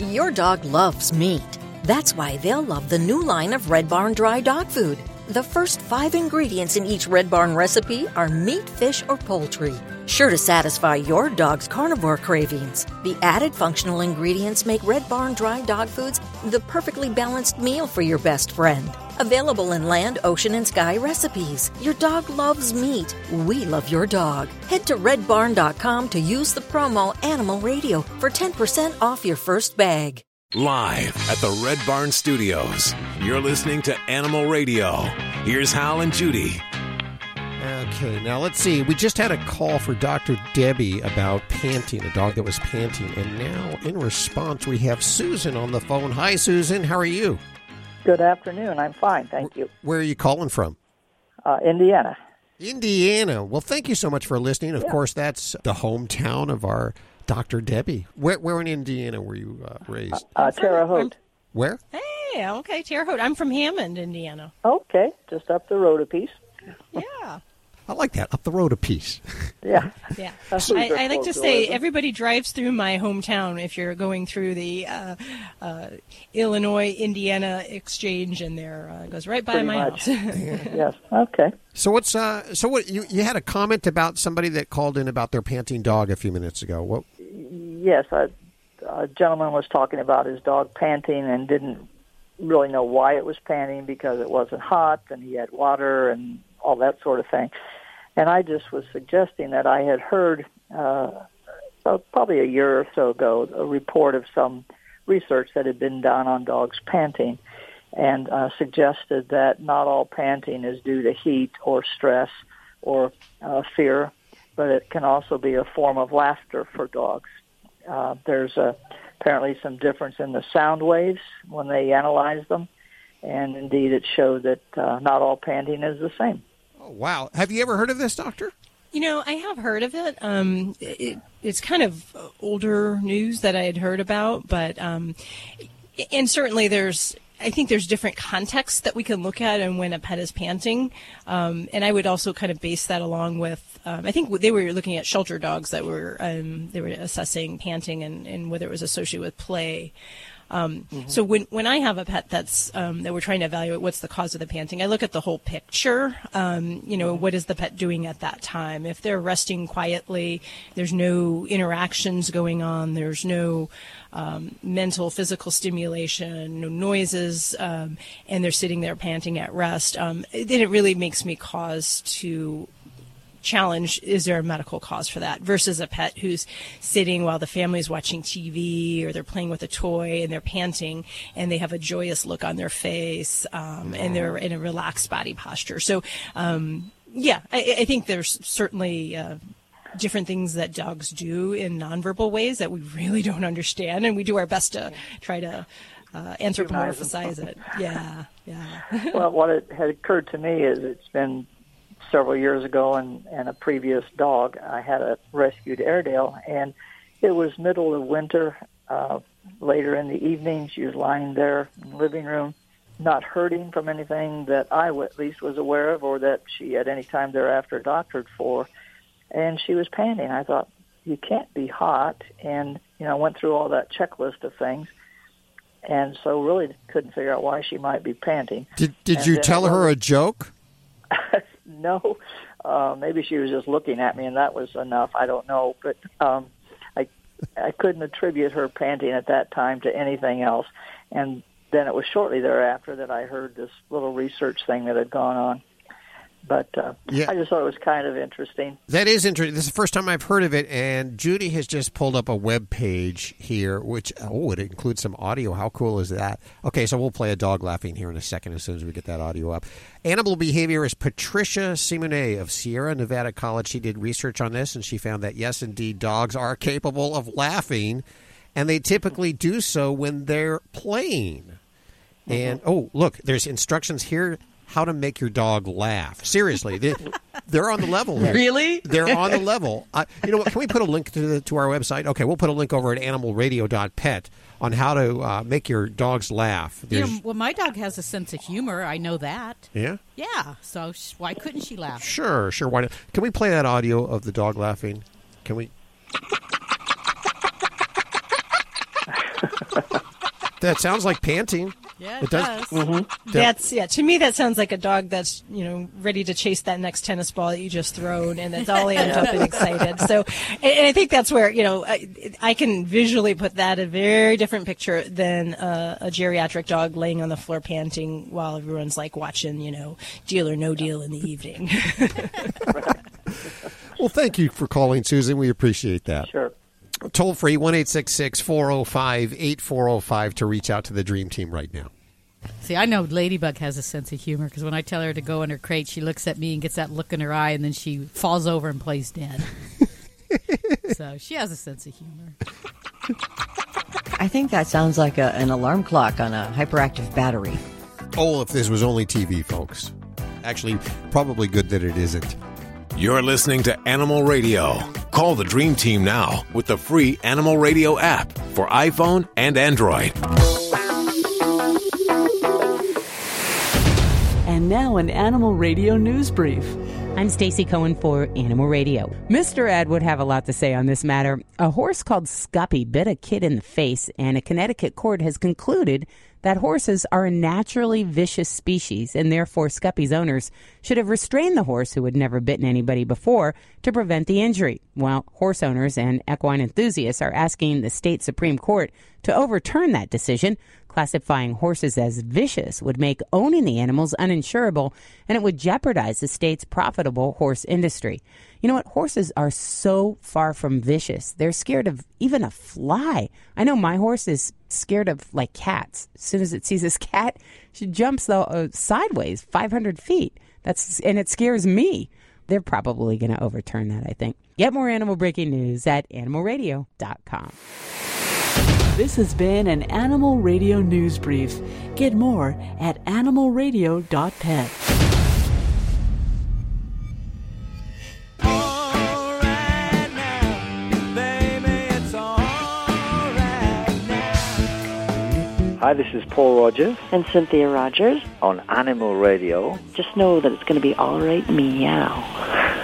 Your dog loves meat. That's why they'll love the new line of Red Barn dry dog food. The first five ingredients in each Red Barn recipe are meat, fish, or poultry, sure to satisfy your dog's carnivore cravings. The added functional ingredients make Red Barn dry dog foods the perfectly balanced meal for your best friend. Available in land, ocean, and sky recipes. Your dog loves meat. We love your dog. Head to red barn dot com to use the promo Animal Radio for ten percent off your first bag. Live at the Red Barn Studios, you're listening to Animal Radio. Here's Hal and Judy. Okay, now let's see. We just had a call for Doctor Debbie about panting, a dog that was panting. And now in response, we have Susan on the phone. Hi, Susan. How are you? Good afternoon. I'm fine, thank you. Where are you calling from? Uh, Indiana. Indiana. Well, thank you so much for listening. Of yeah. course, that's the hometown of our Doctor Debbie. Where, where in Indiana were you uh, raised? Uh, uh, Terre Haute. Where? Hey, okay, Terre Haute. I'm from Hammond, Indiana. Okay, just up the road a piece. Yeah. I like that, up the road a piece. Yeah. yeah. I, I like to say everybody drives through my hometown if you're going through the uh, uh, Illinois-Indiana exchange, and there uh, goes right by Pretty my much. house. yeah. Yes, okay. So what's uh, so what you you had a comment about somebody that called in about their panting dog a few minutes ago. What? Yes, a, a gentleman was talking about his dog panting and didn't really know why it was panting because it wasn't hot and he had water and all that sort of thing. And I just was suggesting that I had heard uh, probably a year or so ago a report of some research that had been done on dogs panting and uh, suggested that not all panting is due to heat or stress or uh, fear, but it can also be a form of laughter for dogs. Uh, there's a, apparently some difference in the sound waves when they analyze them, and indeed it showed that uh, not all panting is the same. Oh, wow. Have you ever heard of this, Doctor? You know, I have heard of it. Um, it it's kind of older news that I had heard about, but um, and certainly there's, I think there's different contexts that we can look at and when a pet is panting. Um, and I would also kind of base that along with, um, I think they were looking at shelter dogs that were, um, they were assessing panting and, and whether it was associated with play. Um, mm-hmm. So when, when I have a pet that's, um, that we're trying to evaluate what's the cause of the panting, I look at the whole picture. Um, you know, what is the pet doing at that time? If they're resting quietly, there's no interactions going on, there's no um, mental, physical stimulation, no noises, um, and they're sitting there panting at rest, um, then it really makes me cause to challenge, is there a medical cause for that, versus a pet who's sitting while the family's watching T V or they're playing with a toy and they're panting and they have a joyous look on their face um, and they're in a relaxed body posture. So, um, yeah, I, I think there's certainly uh, different things that dogs do in nonverbal ways that we really don't understand, and we do our best to try to uh, anthropomorphize it. Yeah, yeah. Well, what it had occurred to me is it's been several years ago, and, and a previous dog, I had a rescued Airedale, and it was middle of winter, uh, later in the evening. She was lying there in the living room, not hurting from anything that I at least was aware of or that she at any time thereafter doctored for, and she was panting. I thought, you can't be hot, and you know, I went through all that checklist of things, and so really couldn't figure out why she might be panting. Did, did you tell her a joke? No, uh, maybe she was just looking at me, and that was enough. I don't know, but um, I I couldn't attribute her panting at that time to anything else. And then it was shortly thereafter that I heard this little research thing that had gone on. But uh, yeah. I just thought it was kind of interesting. That is interesting. This is the first time I've heard of it, and Judy has just pulled up a web page here, which, oh, it includes some audio. How cool is that? Okay, so we'll play a dog laughing here in a second as soon as we get that audio up. Animal behaviorist Patricia Simonet of Sierra Nevada College. She did research on this, and she found that, yes, indeed, dogs are capable of laughing, and they typically do so when they're playing. Mm-hmm. And, oh, look, there's instructions here. How to make your dog laugh. Seriously, they, they're on the level here. Really? They're on the level. I, you know what? Can we put a link to the, to our website? Okay, we'll put a link over at animal radio dot pet on how to uh, make your dogs laugh. You know, well, my dog has a sense of humor. I know that. Yeah? Yeah. So sh- why couldn't she laugh? Sure, sure. Why not? Can we play that audio of the dog laughing? Can we? That sounds like panting. Yeah, it, it does. does. Mm-hmm. That's yeah. To me, that sounds like a dog that's you know ready to chase that next tennis ball that you just thrown, and that's all they end up and excited. So, and I think that's where you know I, I can visually put that a very different picture than uh, a geriatric dog laying on the floor panting while everyone's like watching you know Deal or No Deal in the evening. Well, thank you for calling, Susan. We appreciate that. Sure. Toll free, one eight six six, four oh five, eight four oh five to reach out to the Dream Team right now. See, I know Ladybug has a sense of humor because when I tell her to go in her crate, she looks at me and gets that look in her eye, and then she falls over and plays dead. So she has a sense of humor. I think that sounds like a, an alarm clock on a hyperactive battery. Oh, if this was only T V, folks. Actually, probably good that it isn't. You're listening to Animal Radio. Call the Dream Team now with the free Animal Radio app for iPhone and Android. And now an Animal Radio news brief. I'm Stacey Cohen for Animal Radio. Mister Ed would have a lot to say on this matter. A horse called Scuppy bit a kid in the face, and a Connecticut court has concluded that horses are a naturally vicious species, and therefore Scuppy's owners should have restrained the horse, who had never bitten anybody before, to prevent the injury. Well, horse owners and equine enthusiasts are asking the state Supreme Court to overturn that decision. Classifying horses as vicious would make owning the animals uninsurable, and it would jeopardize the state's profitable horse industry. You know what? Horses are so far from vicious. They're scared of even a fly. I know my horse is scared of, like, cats. As soon as it sees this cat, she jumps uh, sideways five hundred feet. That's and it scares me. They're probably going to overturn that, I think. Get more animal breaking news at animal radio dot com. This has been an Animal Radio News Brief. Get more at animal radio dot pet. Hi, this is Paul Rogers. And Cynthia Rogers. On Animal Radio. Just know that it's going to be all right, meow.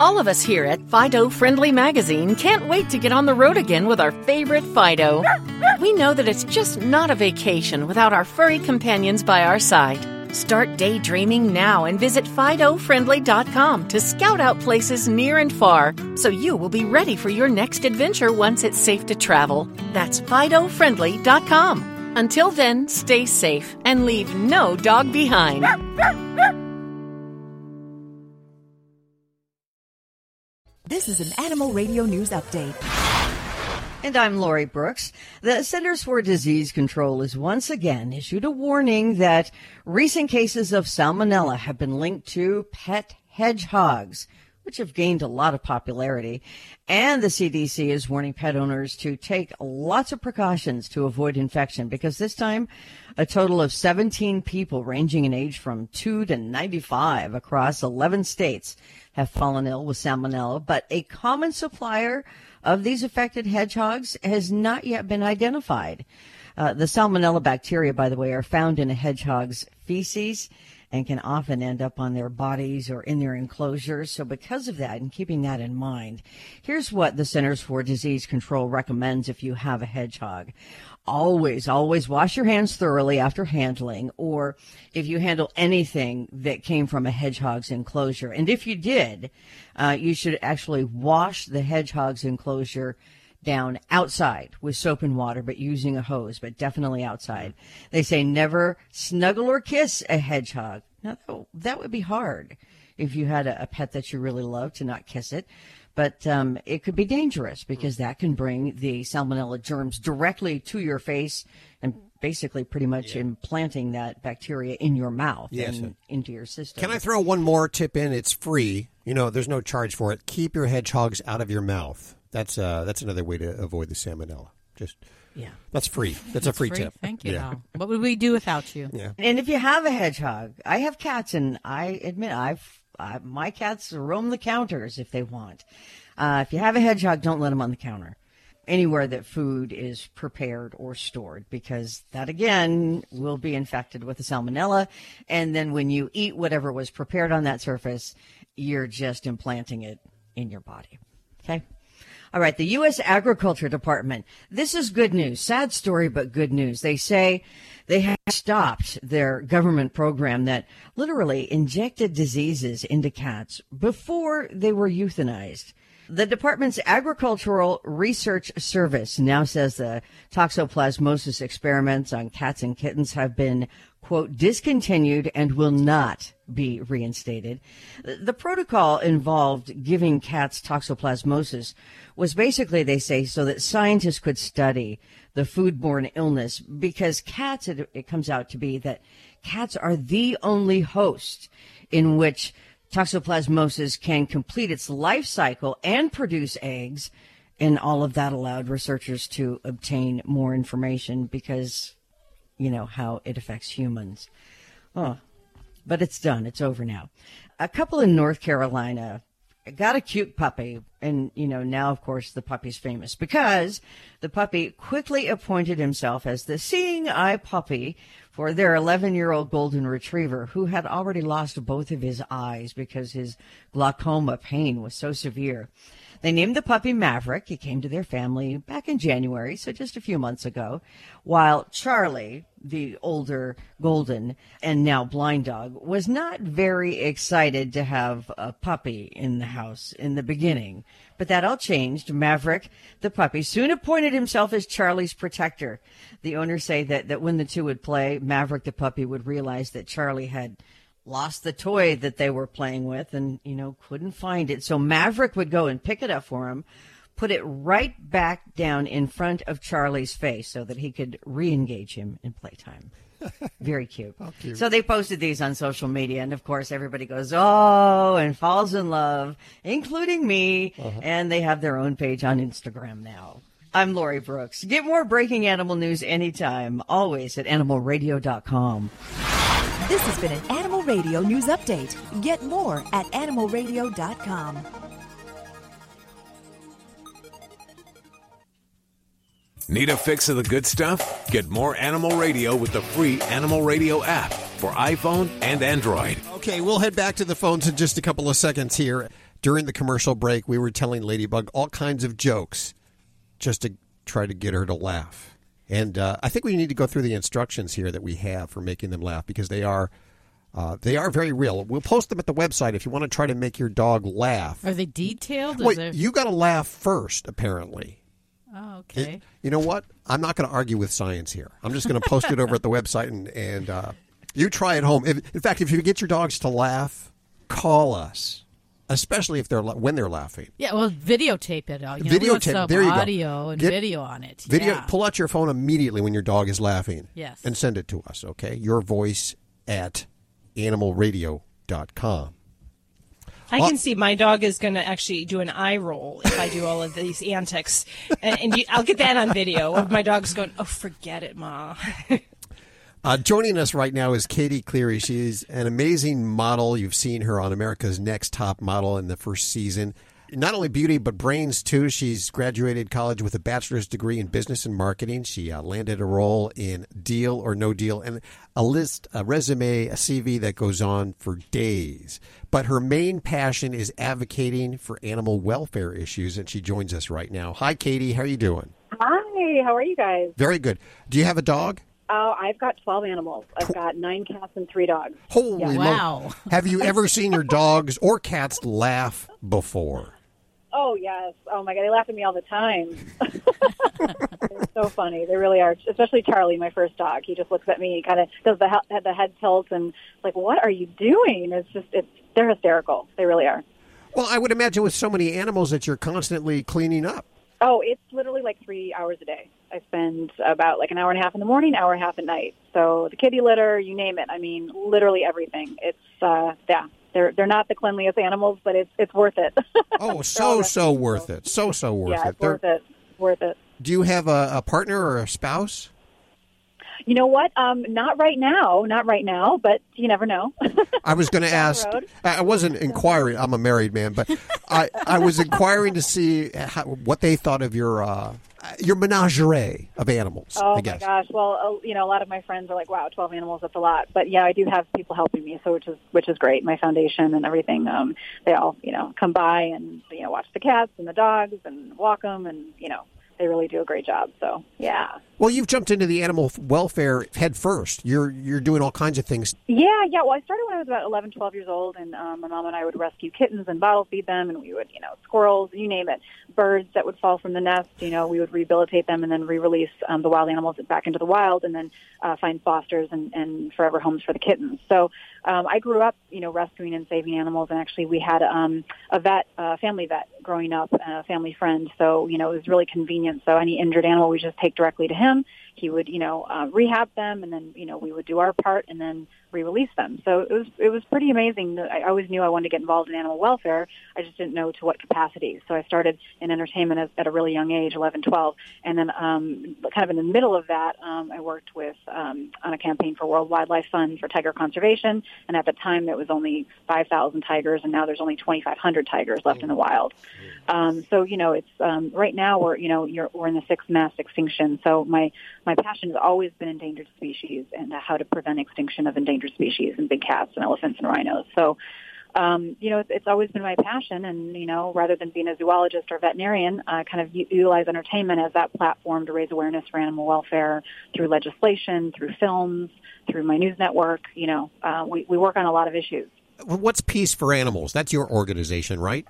All of us here at Fido Friendly Magazine can't wait to get on the road again with our favorite Fido. We know that it's just not a vacation without our furry companions by our side. Start daydreaming now and visit Fido Friendly dot com to scout out places near and far, so you will be ready for your next adventure once it's safe to travel. That's Fido Friendly dot com. Until then, stay safe and leave no dog behind. This is an Animal Radio News Update. And I'm Lori Brooks. The Centers for Disease Control has once again issued a warning that recent cases of salmonella have been linked to pet hedgehogs, which have gained a lot of popularity. And the C D C is warning pet owners to take lots of precautions to avoid infection, because this time a total of seventeen people ranging in age from two to ninety-five across eleven states have fallen ill with salmonella, but a common supplier of these affected hedgehogs has not yet been identified. Uh, the salmonella bacteria, by the way, are found in a hedgehog's feces and can often end up on their bodies or in their enclosures. So because of that, and keeping that in mind, here's what the Centers for Disease Control recommends if you have a hedgehog. Always, always wash your hands thoroughly after handling, or if you handle anything that came from a hedgehog's enclosure. And if you did, uh, you should actually wash the hedgehog's enclosure down outside with soap and water, but using a hose, but definitely outside. They say never snuggle or kiss a hedgehog. Now, that would be hard if you had a, a pet that you really love to not kiss it. But um, it could be dangerous, because that can bring the salmonella germs directly to your face and basically pretty much yeah. implanting that bacteria in your mouth yes. and into your system. Can I throw one more tip in? It's free. You know, there's no charge for it. Keep your hedgehogs out of your mouth. That's uh, that's another way to avoid the salmonella. Just yeah, that's free. That's, that's a free, free tip. Thank you. Yeah. What would we do without you? Yeah. And if you have a hedgehog, I have cats, and I admit I've. Uh, my cats roam the counters if they want. Uh, if you have a hedgehog, don't let them on the counter anywhere that food is prepared or stored, because that, again, will be infected with the salmonella. And then when you eat whatever was prepared on that surface, you're just implanting it in your body. Okay? All right, the U S Agriculture Department. This is good news. Sad story, but good news. They say they have stopped their government program that literally injected diseases into cats before they were euthanized. The department's Agricultural Research Service now says the toxoplasmosis experiments on cats and kittens have been, quote, discontinued and will not be reinstated. The protocol involved giving cats toxoplasmosis was basically, they say, so that scientists could study the foodborne illness, because cats, it, it comes out to be that cats are the only host in which toxoplasmosis can complete its life cycle and produce eggs, and all of that allowed researchers to obtain more information, because you know how it affects humans. Oh, but it's done. It's over now. A couple in North Carolina got a cute puppy And, you know, now, of course, the puppy's famous because the puppy quickly appointed himself as the seeing eye puppy for their eleven-year-old golden retriever, who had already lost both of his eyes because his glaucoma pain was so severe. They named the puppy Maverick. He came to their family back in January, so just a few months ago, while Charlie, the older golden and now blind dog, was not very excited to have a puppy in the house in the beginning. But that all changed. Maverick, the puppy, soon appointed himself as Charlie's protector. The owners say that, that when the two would play, Maverick, the puppy, would realize that Charlie had lost the toy that they were playing with and, you know, couldn't find it. So Maverick would go and pick it up for him, put it right back down in front of Charlie's face so that he could re-engage him in playtime. Very cute. cute. So they posted these on social media, and of course everybody goes, oh, and falls in love, including me. Uh-huh. And they have their own page on Instagram now. I'm Lori Brooks. Get more breaking animal news anytime, always at animal radio dot com. This has been an Animal Radio News Update. Get more at animal radio dot com. Need a fix of the good stuff? Get more Animal Radio with the free Animal Radio app for iPhone and Android. Okay, we'll head back to the phones in just a couple of seconds here. During the commercial break, we were telling Ladybug all kinds of jokes just to try to get her to laugh. And uh, I think we need to go through the instructions here that we have for making them laugh, because they are uh, they are very real. We'll post them at the website if you want to try to make your dog laugh. Are they detailed? Wait, there... you got to laugh first, apparently. Oh, okay. It, you know what? I'm not going to argue with science here. I'm just going to post it over at the website, and, and uh, you try at home. If, in fact, if you get your dogs to laugh, call us. Especially if they're when they're laughing. Yeah, well, videotape it. You know, videotape. There you go. Audio and Get, video on it. Video. Yeah. Pull out your phone immediately when your dog is laughing. Yes. And send it to us. Okay, your voice at animal radio dot com. I can see my dog is going to actually do an eye roll if I do all of these antics, and, and you, I'll get that on video. Of my dog's going, oh, forget it, Ma. Uh, joining us right now is Katie Cleary. She's an amazing model. You've seen her on America's Next Top Model in the first season. Not only beauty, but brains, too. She's graduated college with a bachelor's degree in business and marketing. She uh, landed a role in Deal or No Deal, and a list, a resume, a C V that goes on for days. But her main passion is advocating for animal welfare issues, and she joins us right now. Hi, Katie. How are you doing? Hi. How are you guys? Very good. Do you have a dog? Oh, I've got twelve animals. I've got nine cats and three dogs. Holy yeah. Wow. Mo- Have you ever seen your dogs or cats laugh before? Oh, yes. Oh, my God. They laugh at me all the time. It's so funny. They really are. Especially Charlie, my first dog. He just looks at me, kind of does the, he- the head tilt, and it's like, what are you doing? It's just, it's they're hysterical. They really are. Well, I would imagine with so many animals that you're constantly cleaning up. Oh, it's literally like three hours a day. I spend about like an hour and a half in the morning, hour and a half at night. So the kitty litter, you name it. I mean, literally everything. It's, uh, yeah, they're they're not the cleanliest animals, but it's it's worth it. Oh, so, so worth it. So, so worth yeah, it. It's worth it. Worth it. Do you have a, a partner or a spouse? You know what? Um, not right now. Not right now, but you never know. I was going to ask. I wasn't inquiring. I'm a married man, but I, I was inquiring to see how, what they thought of your uh, your menagerie of animals. Oh, I guess. My gosh. Well, uh, you know, a lot of my friends are like, wow, twelve animals, that's a lot. But, yeah, I do have people helping me, so which is which is great. My foundation and everything, um, they all, you know, come by and, you know, watch the cats and the dogs and walk them and, you know. They really do a great job. So, yeah. Well, you've jumped into the animal welfare head first. You're you're doing all kinds of things. Yeah, yeah. Well, I started when I was about eleven, twelve years old, and um, my mom and I would rescue kittens and bottle feed them, and we would, you know, squirrels, you name it, birds that would fall from the nest, you know, we would rehabilitate them and then re-release um, the wild animals back into the wild, and then uh, find fosters and, and forever homes for the kittens. So um, I grew up, you know, rescuing and saving animals, and actually we had um, a vet, a family vet growing up, a family friend, so, you know, it was really convenient. So any injured animal, we just take directly to him. He would, you know, uh, rehab them, and then, you know, we would do our part, and then re-release them. So it was it was pretty amazing. I always knew I wanted to get involved in animal welfare. I just didn't know to what capacity. So I started in entertainment at, at a really young age, eleven, twelve. And then um, kind of in the middle of that, um, I worked with um, on a campaign for World Wildlife Fund for tiger conservation. And at the time, there was only five thousand tigers, and now there's only twenty-five hundred tigers left in the wild. Um, so, you know, it's um, right now we're, you know, you're, we're in the sixth mass extinction. So my, my passion has always been endangered species and how to prevent extinction of endangered species and big cats and elephants and rhinos. So, um, you know, it's, it's always been my passion. And, you know, rather than being a zoologist or veterinarian, I kind of utilize entertainment as that platform to raise awareness for animal welfare through legislation, through films, through my news network. You know, uh, we, we work on a lot of issues. What's Peace for Animals? That's your organization, right?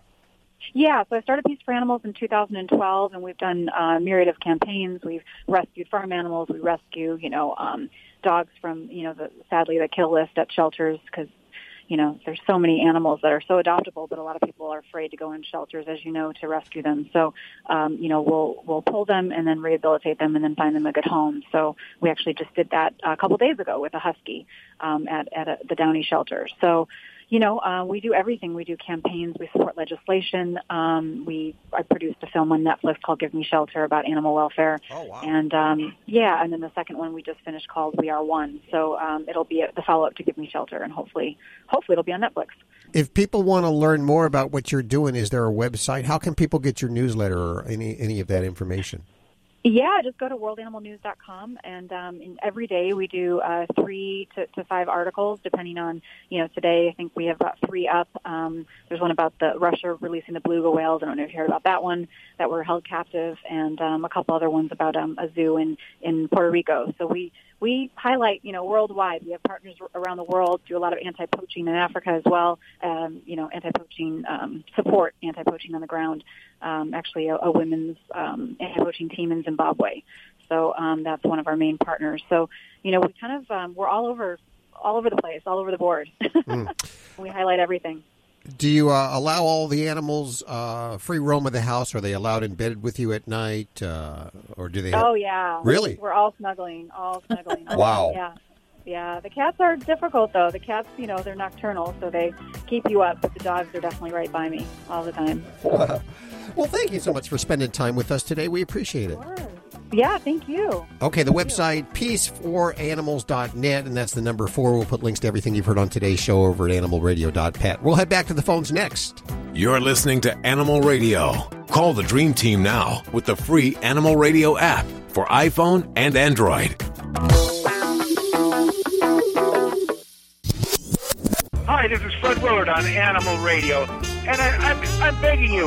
Yeah, so I started Peace for Animals in two thousand twelve, and we've done a myriad of campaigns. We've rescued farm animals. We rescue, you know, um, dogs from, you know, the, sadly, the kill list at shelters because, you know, there's so many animals that are so adoptable, but a lot of people are afraid to go in shelters, as you know, to rescue them. So, um, you know, we'll we'll pull them and then rehabilitate them and then find them a good home. So we actually just did that a couple of days ago with a husky um, at, at a, the Downey shelter. So, you know, uh, we do everything. We do campaigns. We support legislation. Um, we I produced a film on Netflix called Give Me Shelter about animal welfare. Oh, wow. And, um, yeah, and then the second one we just finished called We Are One. So um, it'll be the follow-up to Give Me Shelter, and hopefully hopefully it'll be on Netflix. If people want to learn more about what you're doing, is there a website? How can people get your newsletter or any, any of that information? Yeah, just go to world animal news dot com, and, um, and every day we do uh, three to, to five articles, depending on, you know, today I think we have about three up. Um, there's one about the Russia releasing the beluga whales. I don't know if you heard about that one, that were held captive, and um, a couple other ones about um, a zoo in, in Puerto Rico. So we, we highlight, you know, worldwide. We have partners around the world, do a lot of anti-poaching in Africa as well, um, you know, anti-poaching um, support, anti-poaching on the ground. Um, actually, a, a women's um, anti-poaching team in Zimbabwe. So um, that's one of our main partners. So, you know, we kind of, um, we're all over, all over the place, all over the board. Mm. We highlight everything. Do you uh, allow all the animals uh, free roam of the house? Are they allowed in bed with you at night, uh, or do they? Have... Oh yeah, really? We're all snuggling, all snuggling. Wow. Yeah, yeah. The cats are difficult though. The cats, you know, they're nocturnal, so they keep you up. But the dogs are definitely right by me all the time. Wow. Well, thank you so much for spending time with us today. We appreciate it. Sure. Yeah, thank you. Okay, the thank website, you. peace for animals dot net, and that's the number four. We'll put links to everything you've heard on today's show over at animal radio dot pet. We'll head back to the phones next. You're listening to Animal Radio. Call the Dream Team now with the free Animal Radio app for iPhone and Android. Hi, this is Fred Willard on Animal Radio, and I, I'm, I'm begging you,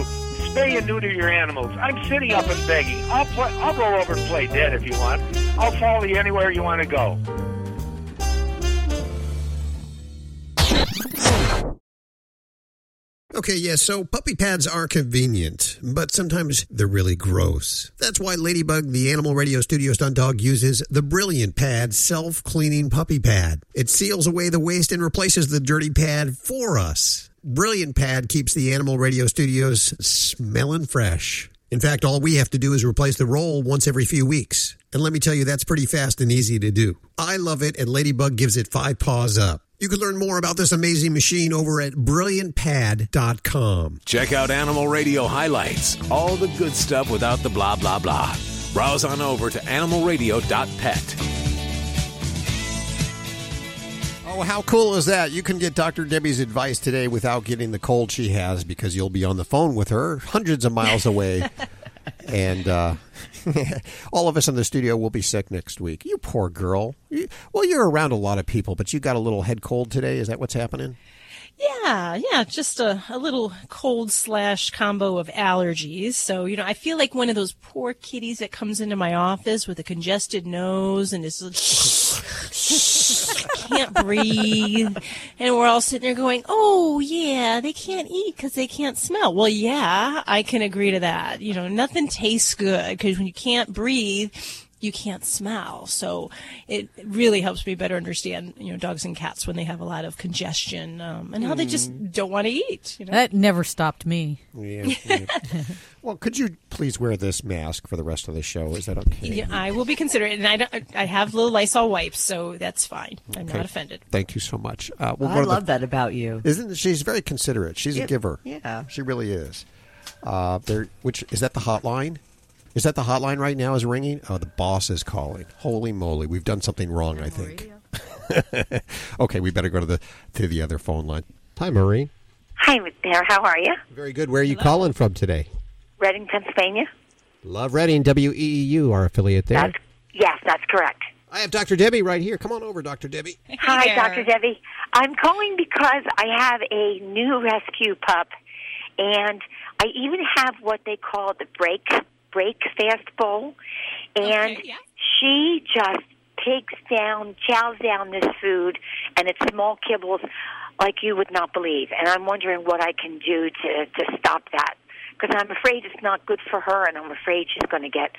spay and neuter your animals. I'm sitting up and begging. I'll play, I'll roll over and play dead if you want. I'll follow you anywhere you want to go. Okay, yeah, so puppy pads are convenient, but sometimes they're really gross. That's why Ladybug, the Animal Radio Studio stunt dog, uses the Brilliant Pad self-cleaning puppy pad. It seals away the waste and replaces the dirty pad for us. Brilliant Pad keeps the Animal Radio Studios smelling fresh. In fact, all we have to do is replace the roll once every few weeks. And let me tell you, that's pretty fast and easy to do. I love it, and Ladybug gives it five paws up. You can learn more about this amazing machine over at brilliant pad dot com. Check out Animal Radio highlights, all the good stuff without the blah, blah, blah. Browse on over to animal radio dot pet. Oh, how cool is that? You can get Doctor Debbie's advice today without getting the cold she has, because you'll be on the phone with her hundreds of miles away. And uh, all of us in the studio will be sick next week. You poor girl. You, well, you're around a lot of people, but you got a little head cold today. Is that what's happening? Yeah, yeah, just a, a little cold slash combo of allergies. So, you know, I feel like one of those poor kitties that comes into my office with a congested nose and is like, can't breathe. And we're all sitting there going, oh, yeah, they can't eat because they can't smell. Well, yeah, I can agree to that. You know, nothing tastes good because when you can't breathe, you can't smell. So it really helps me better understand, you know, dogs and cats when they have a lot of congestion um, and how mm. they just don't want to eat. You know? That never stopped me. Yeah. yeah. Well, could you please wear this mask for the rest of the show? Is that okay? Yeah, I will be considerate. And I, don't, I have little Lysol wipes, so that's fine. I'm okay. not offended. Thank you so much. Uh, well, I love the, that about you. Isn't she's very considerate. She's it, a giver. Yeah. She really is. Uh, there, which is that the hotline? Is that the hotline right now is ringing? Oh, the boss is calling. Holy moly. We've done something wrong, Hi, I think. Okay, we better go to the to the other phone line. Hi, Marie. Hi there. How are you? Very good. Where are you Hello. calling from today? Reading, Pennsylvania. Love Reading, W E E U, our affiliate there. That's, yes, that's correct. I have Doctor Debbie right here. Come on over, Doctor Debbie. Hi, yeah. Doctor Debbie. I'm calling because I have a new rescue pup, and I even have what they call the break break fast bowl, and okay, yeah. she just takes down, chows down this food, and it's small kibbles like you would not believe. And I'm wondering what I can do to, to stop that, because I'm afraid it's not good for her, and I'm afraid she's going to get.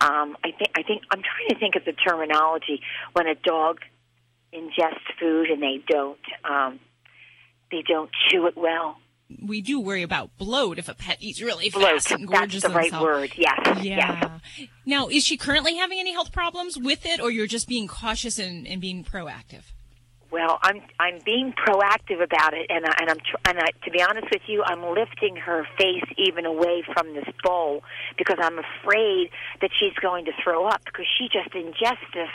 Um, I think I think I'm trying to think of the terminology when a dog ingests food and they don't um, they don't chew it well. We do worry about bloat if a pet eats really bloat. fast and gorges That's the right themselves. word, yes. Yeah. Yes. Now, is she currently having any health problems with it, or you're just being cautious and, and being proactive? Well, I'm I'm being proactive about it, and I, and I'm and I, to be honest with you, I'm lifting her face even away from this bowl because I'm afraid that she's going to throw up because she just ingests this.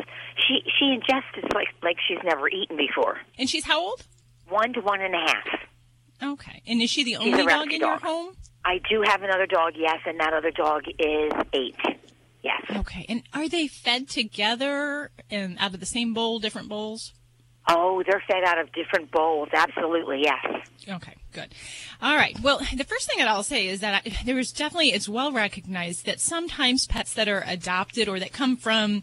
She she ingests this like like she's never eaten before. And she's how old? One to one and a half. Okay. And is she the only dog in dog. your home? I do have another dog, yes, and that other dog is eight. Yes. Okay. And are they fed together and out of the same bowl, different bowls? Oh, they're fed out of different bowls. Absolutely, yes. Okay, good. All right. Well, the first thing that I'll say is that I, there is definitely, it's well recognized that sometimes pets that are adopted or that come from,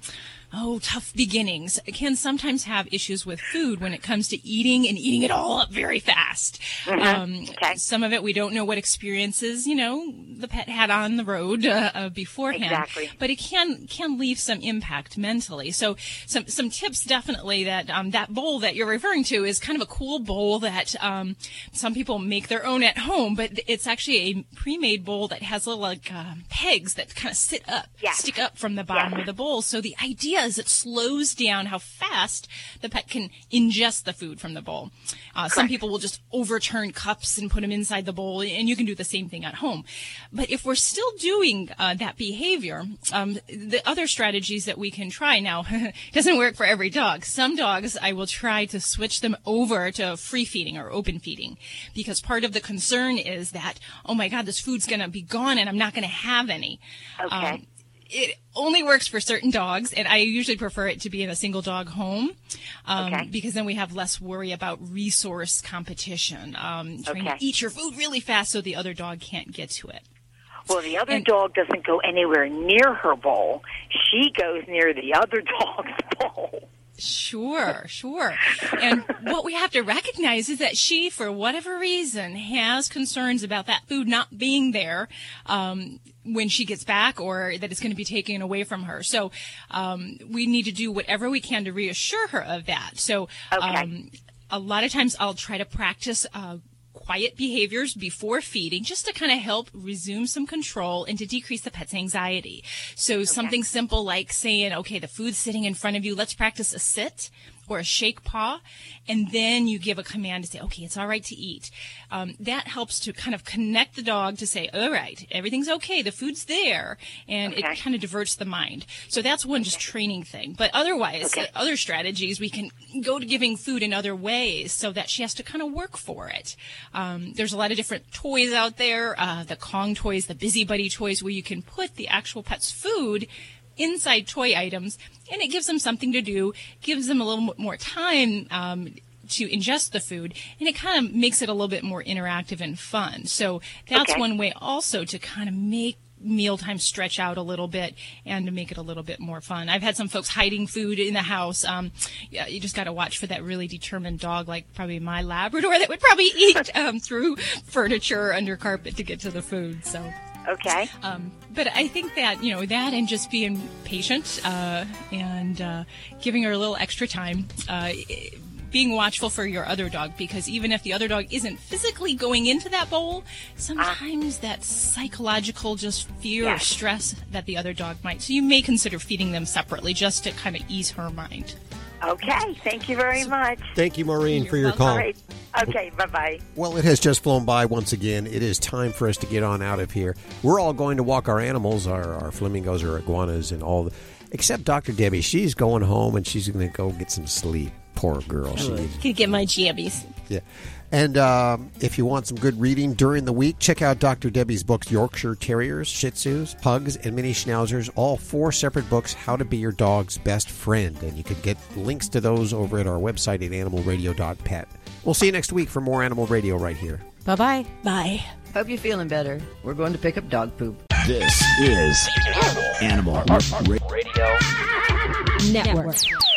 oh, tough beginnings can sometimes have issues with food when it comes to eating and eating it all up very fast. Mm-hmm. Um, okay. Some of it we don't know what experiences, you know, the pet had on the road uh, uh, beforehand. Exactly. But it can can leave some impact mentally. So some, some tips definitely that um, that bowl that you're referring to is kind of a cool bowl that um, some people make their own at home, but it's actually a pre-made bowl that has little like uh, pegs that kind of sit up, yes. stick up from the bottom yes. of the bowl. So the idea is it slows down how fast the pet can ingest the food from the bowl. Uh, some people will just overturn cups and put them inside the bowl, and you can do the same thing at home. But if we're still doing uh, that behavior, um, the other strategies that we can try now doesn't work for every dog. Some dogs, I will try to switch them over to free feeding or open feeding. Because part of the concern is that, oh, my God, this food's going to be gone and I'm not going to have any. Okay. Um, it only works for certain dogs, and I usually prefer it to be in a single dog home um, okay. because then we have less worry about resource competition. Um, trying okay. to eat your food really fast so the other dog can't get to it. Well, the other and, dog doesn't go anywhere near her bowl. She goes near the other dog's bowl. Sure, sure. And what we have to recognize is that she, for whatever reason, has concerns about that food not being there um, when she gets back or that it's going to be taken away from her. So um, we need to do whatever we can to reassure her of that. So okay. um, a lot of times I'll try to practice uh quiet behaviors before feeding just to kind of help resume some control and to decrease the pet's anxiety. So okay. something simple like saying, okay, the food's sitting in front of you. Let's practice a sit or a shake paw. And then you give a command to say, okay, it's all right to eat. Um, that helps to kind of connect the dog to say, all right, everything's okay. The food's there. And okay. it kind of diverts the mind. So that's one okay. just training thing. But otherwise, okay. other strategies, we can go to giving food in other ways so that she has to kind of work for it. Um, there's a lot of different toys out there, uh, the Kong toys, the Busy Buddy toys, where you can put the actual pet's food inside toy items, and it gives them something to do, gives them a little more time um, to ingest the food, and it kind of makes it a little bit more interactive and fun. So that's okay. one way also to kind of make mealtime stretch out a little bit and to make it a little bit more fun. I've had some folks hiding food in the house. Um, yeah, you just got to watch for that really determined dog, like probably my Labrador, that would probably eat um, through furniture, under carpet to get to the food. So. Okay. Um, but I think that, you know, that and just being patient uh, and uh, giving her a little extra time, uh, being watchful for your other dog, because even if the other dog isn't physically going into that bowl, sometimes uh, that psychological just fear yes. or stress that the other dog might. So you may consider feeding them separately just to kind of ease her mind. Okay, thank you very much. Thank you, Maureen, You're for your welcome. Call. All right. Okay, bye-bye. Well, it has just flown by once again. It is time for us to get on out of here. We're all going to walk our animals, our, our flamingos, our iguanas, and all, the, except Doctor Debbie. She's going home, and she's going to go get some sleep. Poor girl. She needs to get my jammies. Yeah. And um, if you want some good reading during the week, check out Doctor Debbie's books, Yorkshire Terriers, Shih Tzus, Pugs, and Mini Schnauzers, all four separate books, How to Be Your Dog's Best Friend. And you can get links to those over at our website at animal radio dot pet. We'll see you next week for more Animal Radio right here. Bye-bye. Bye. Hope you're feeling better. We're going to pick up dog poop. This is Animal Radio Network.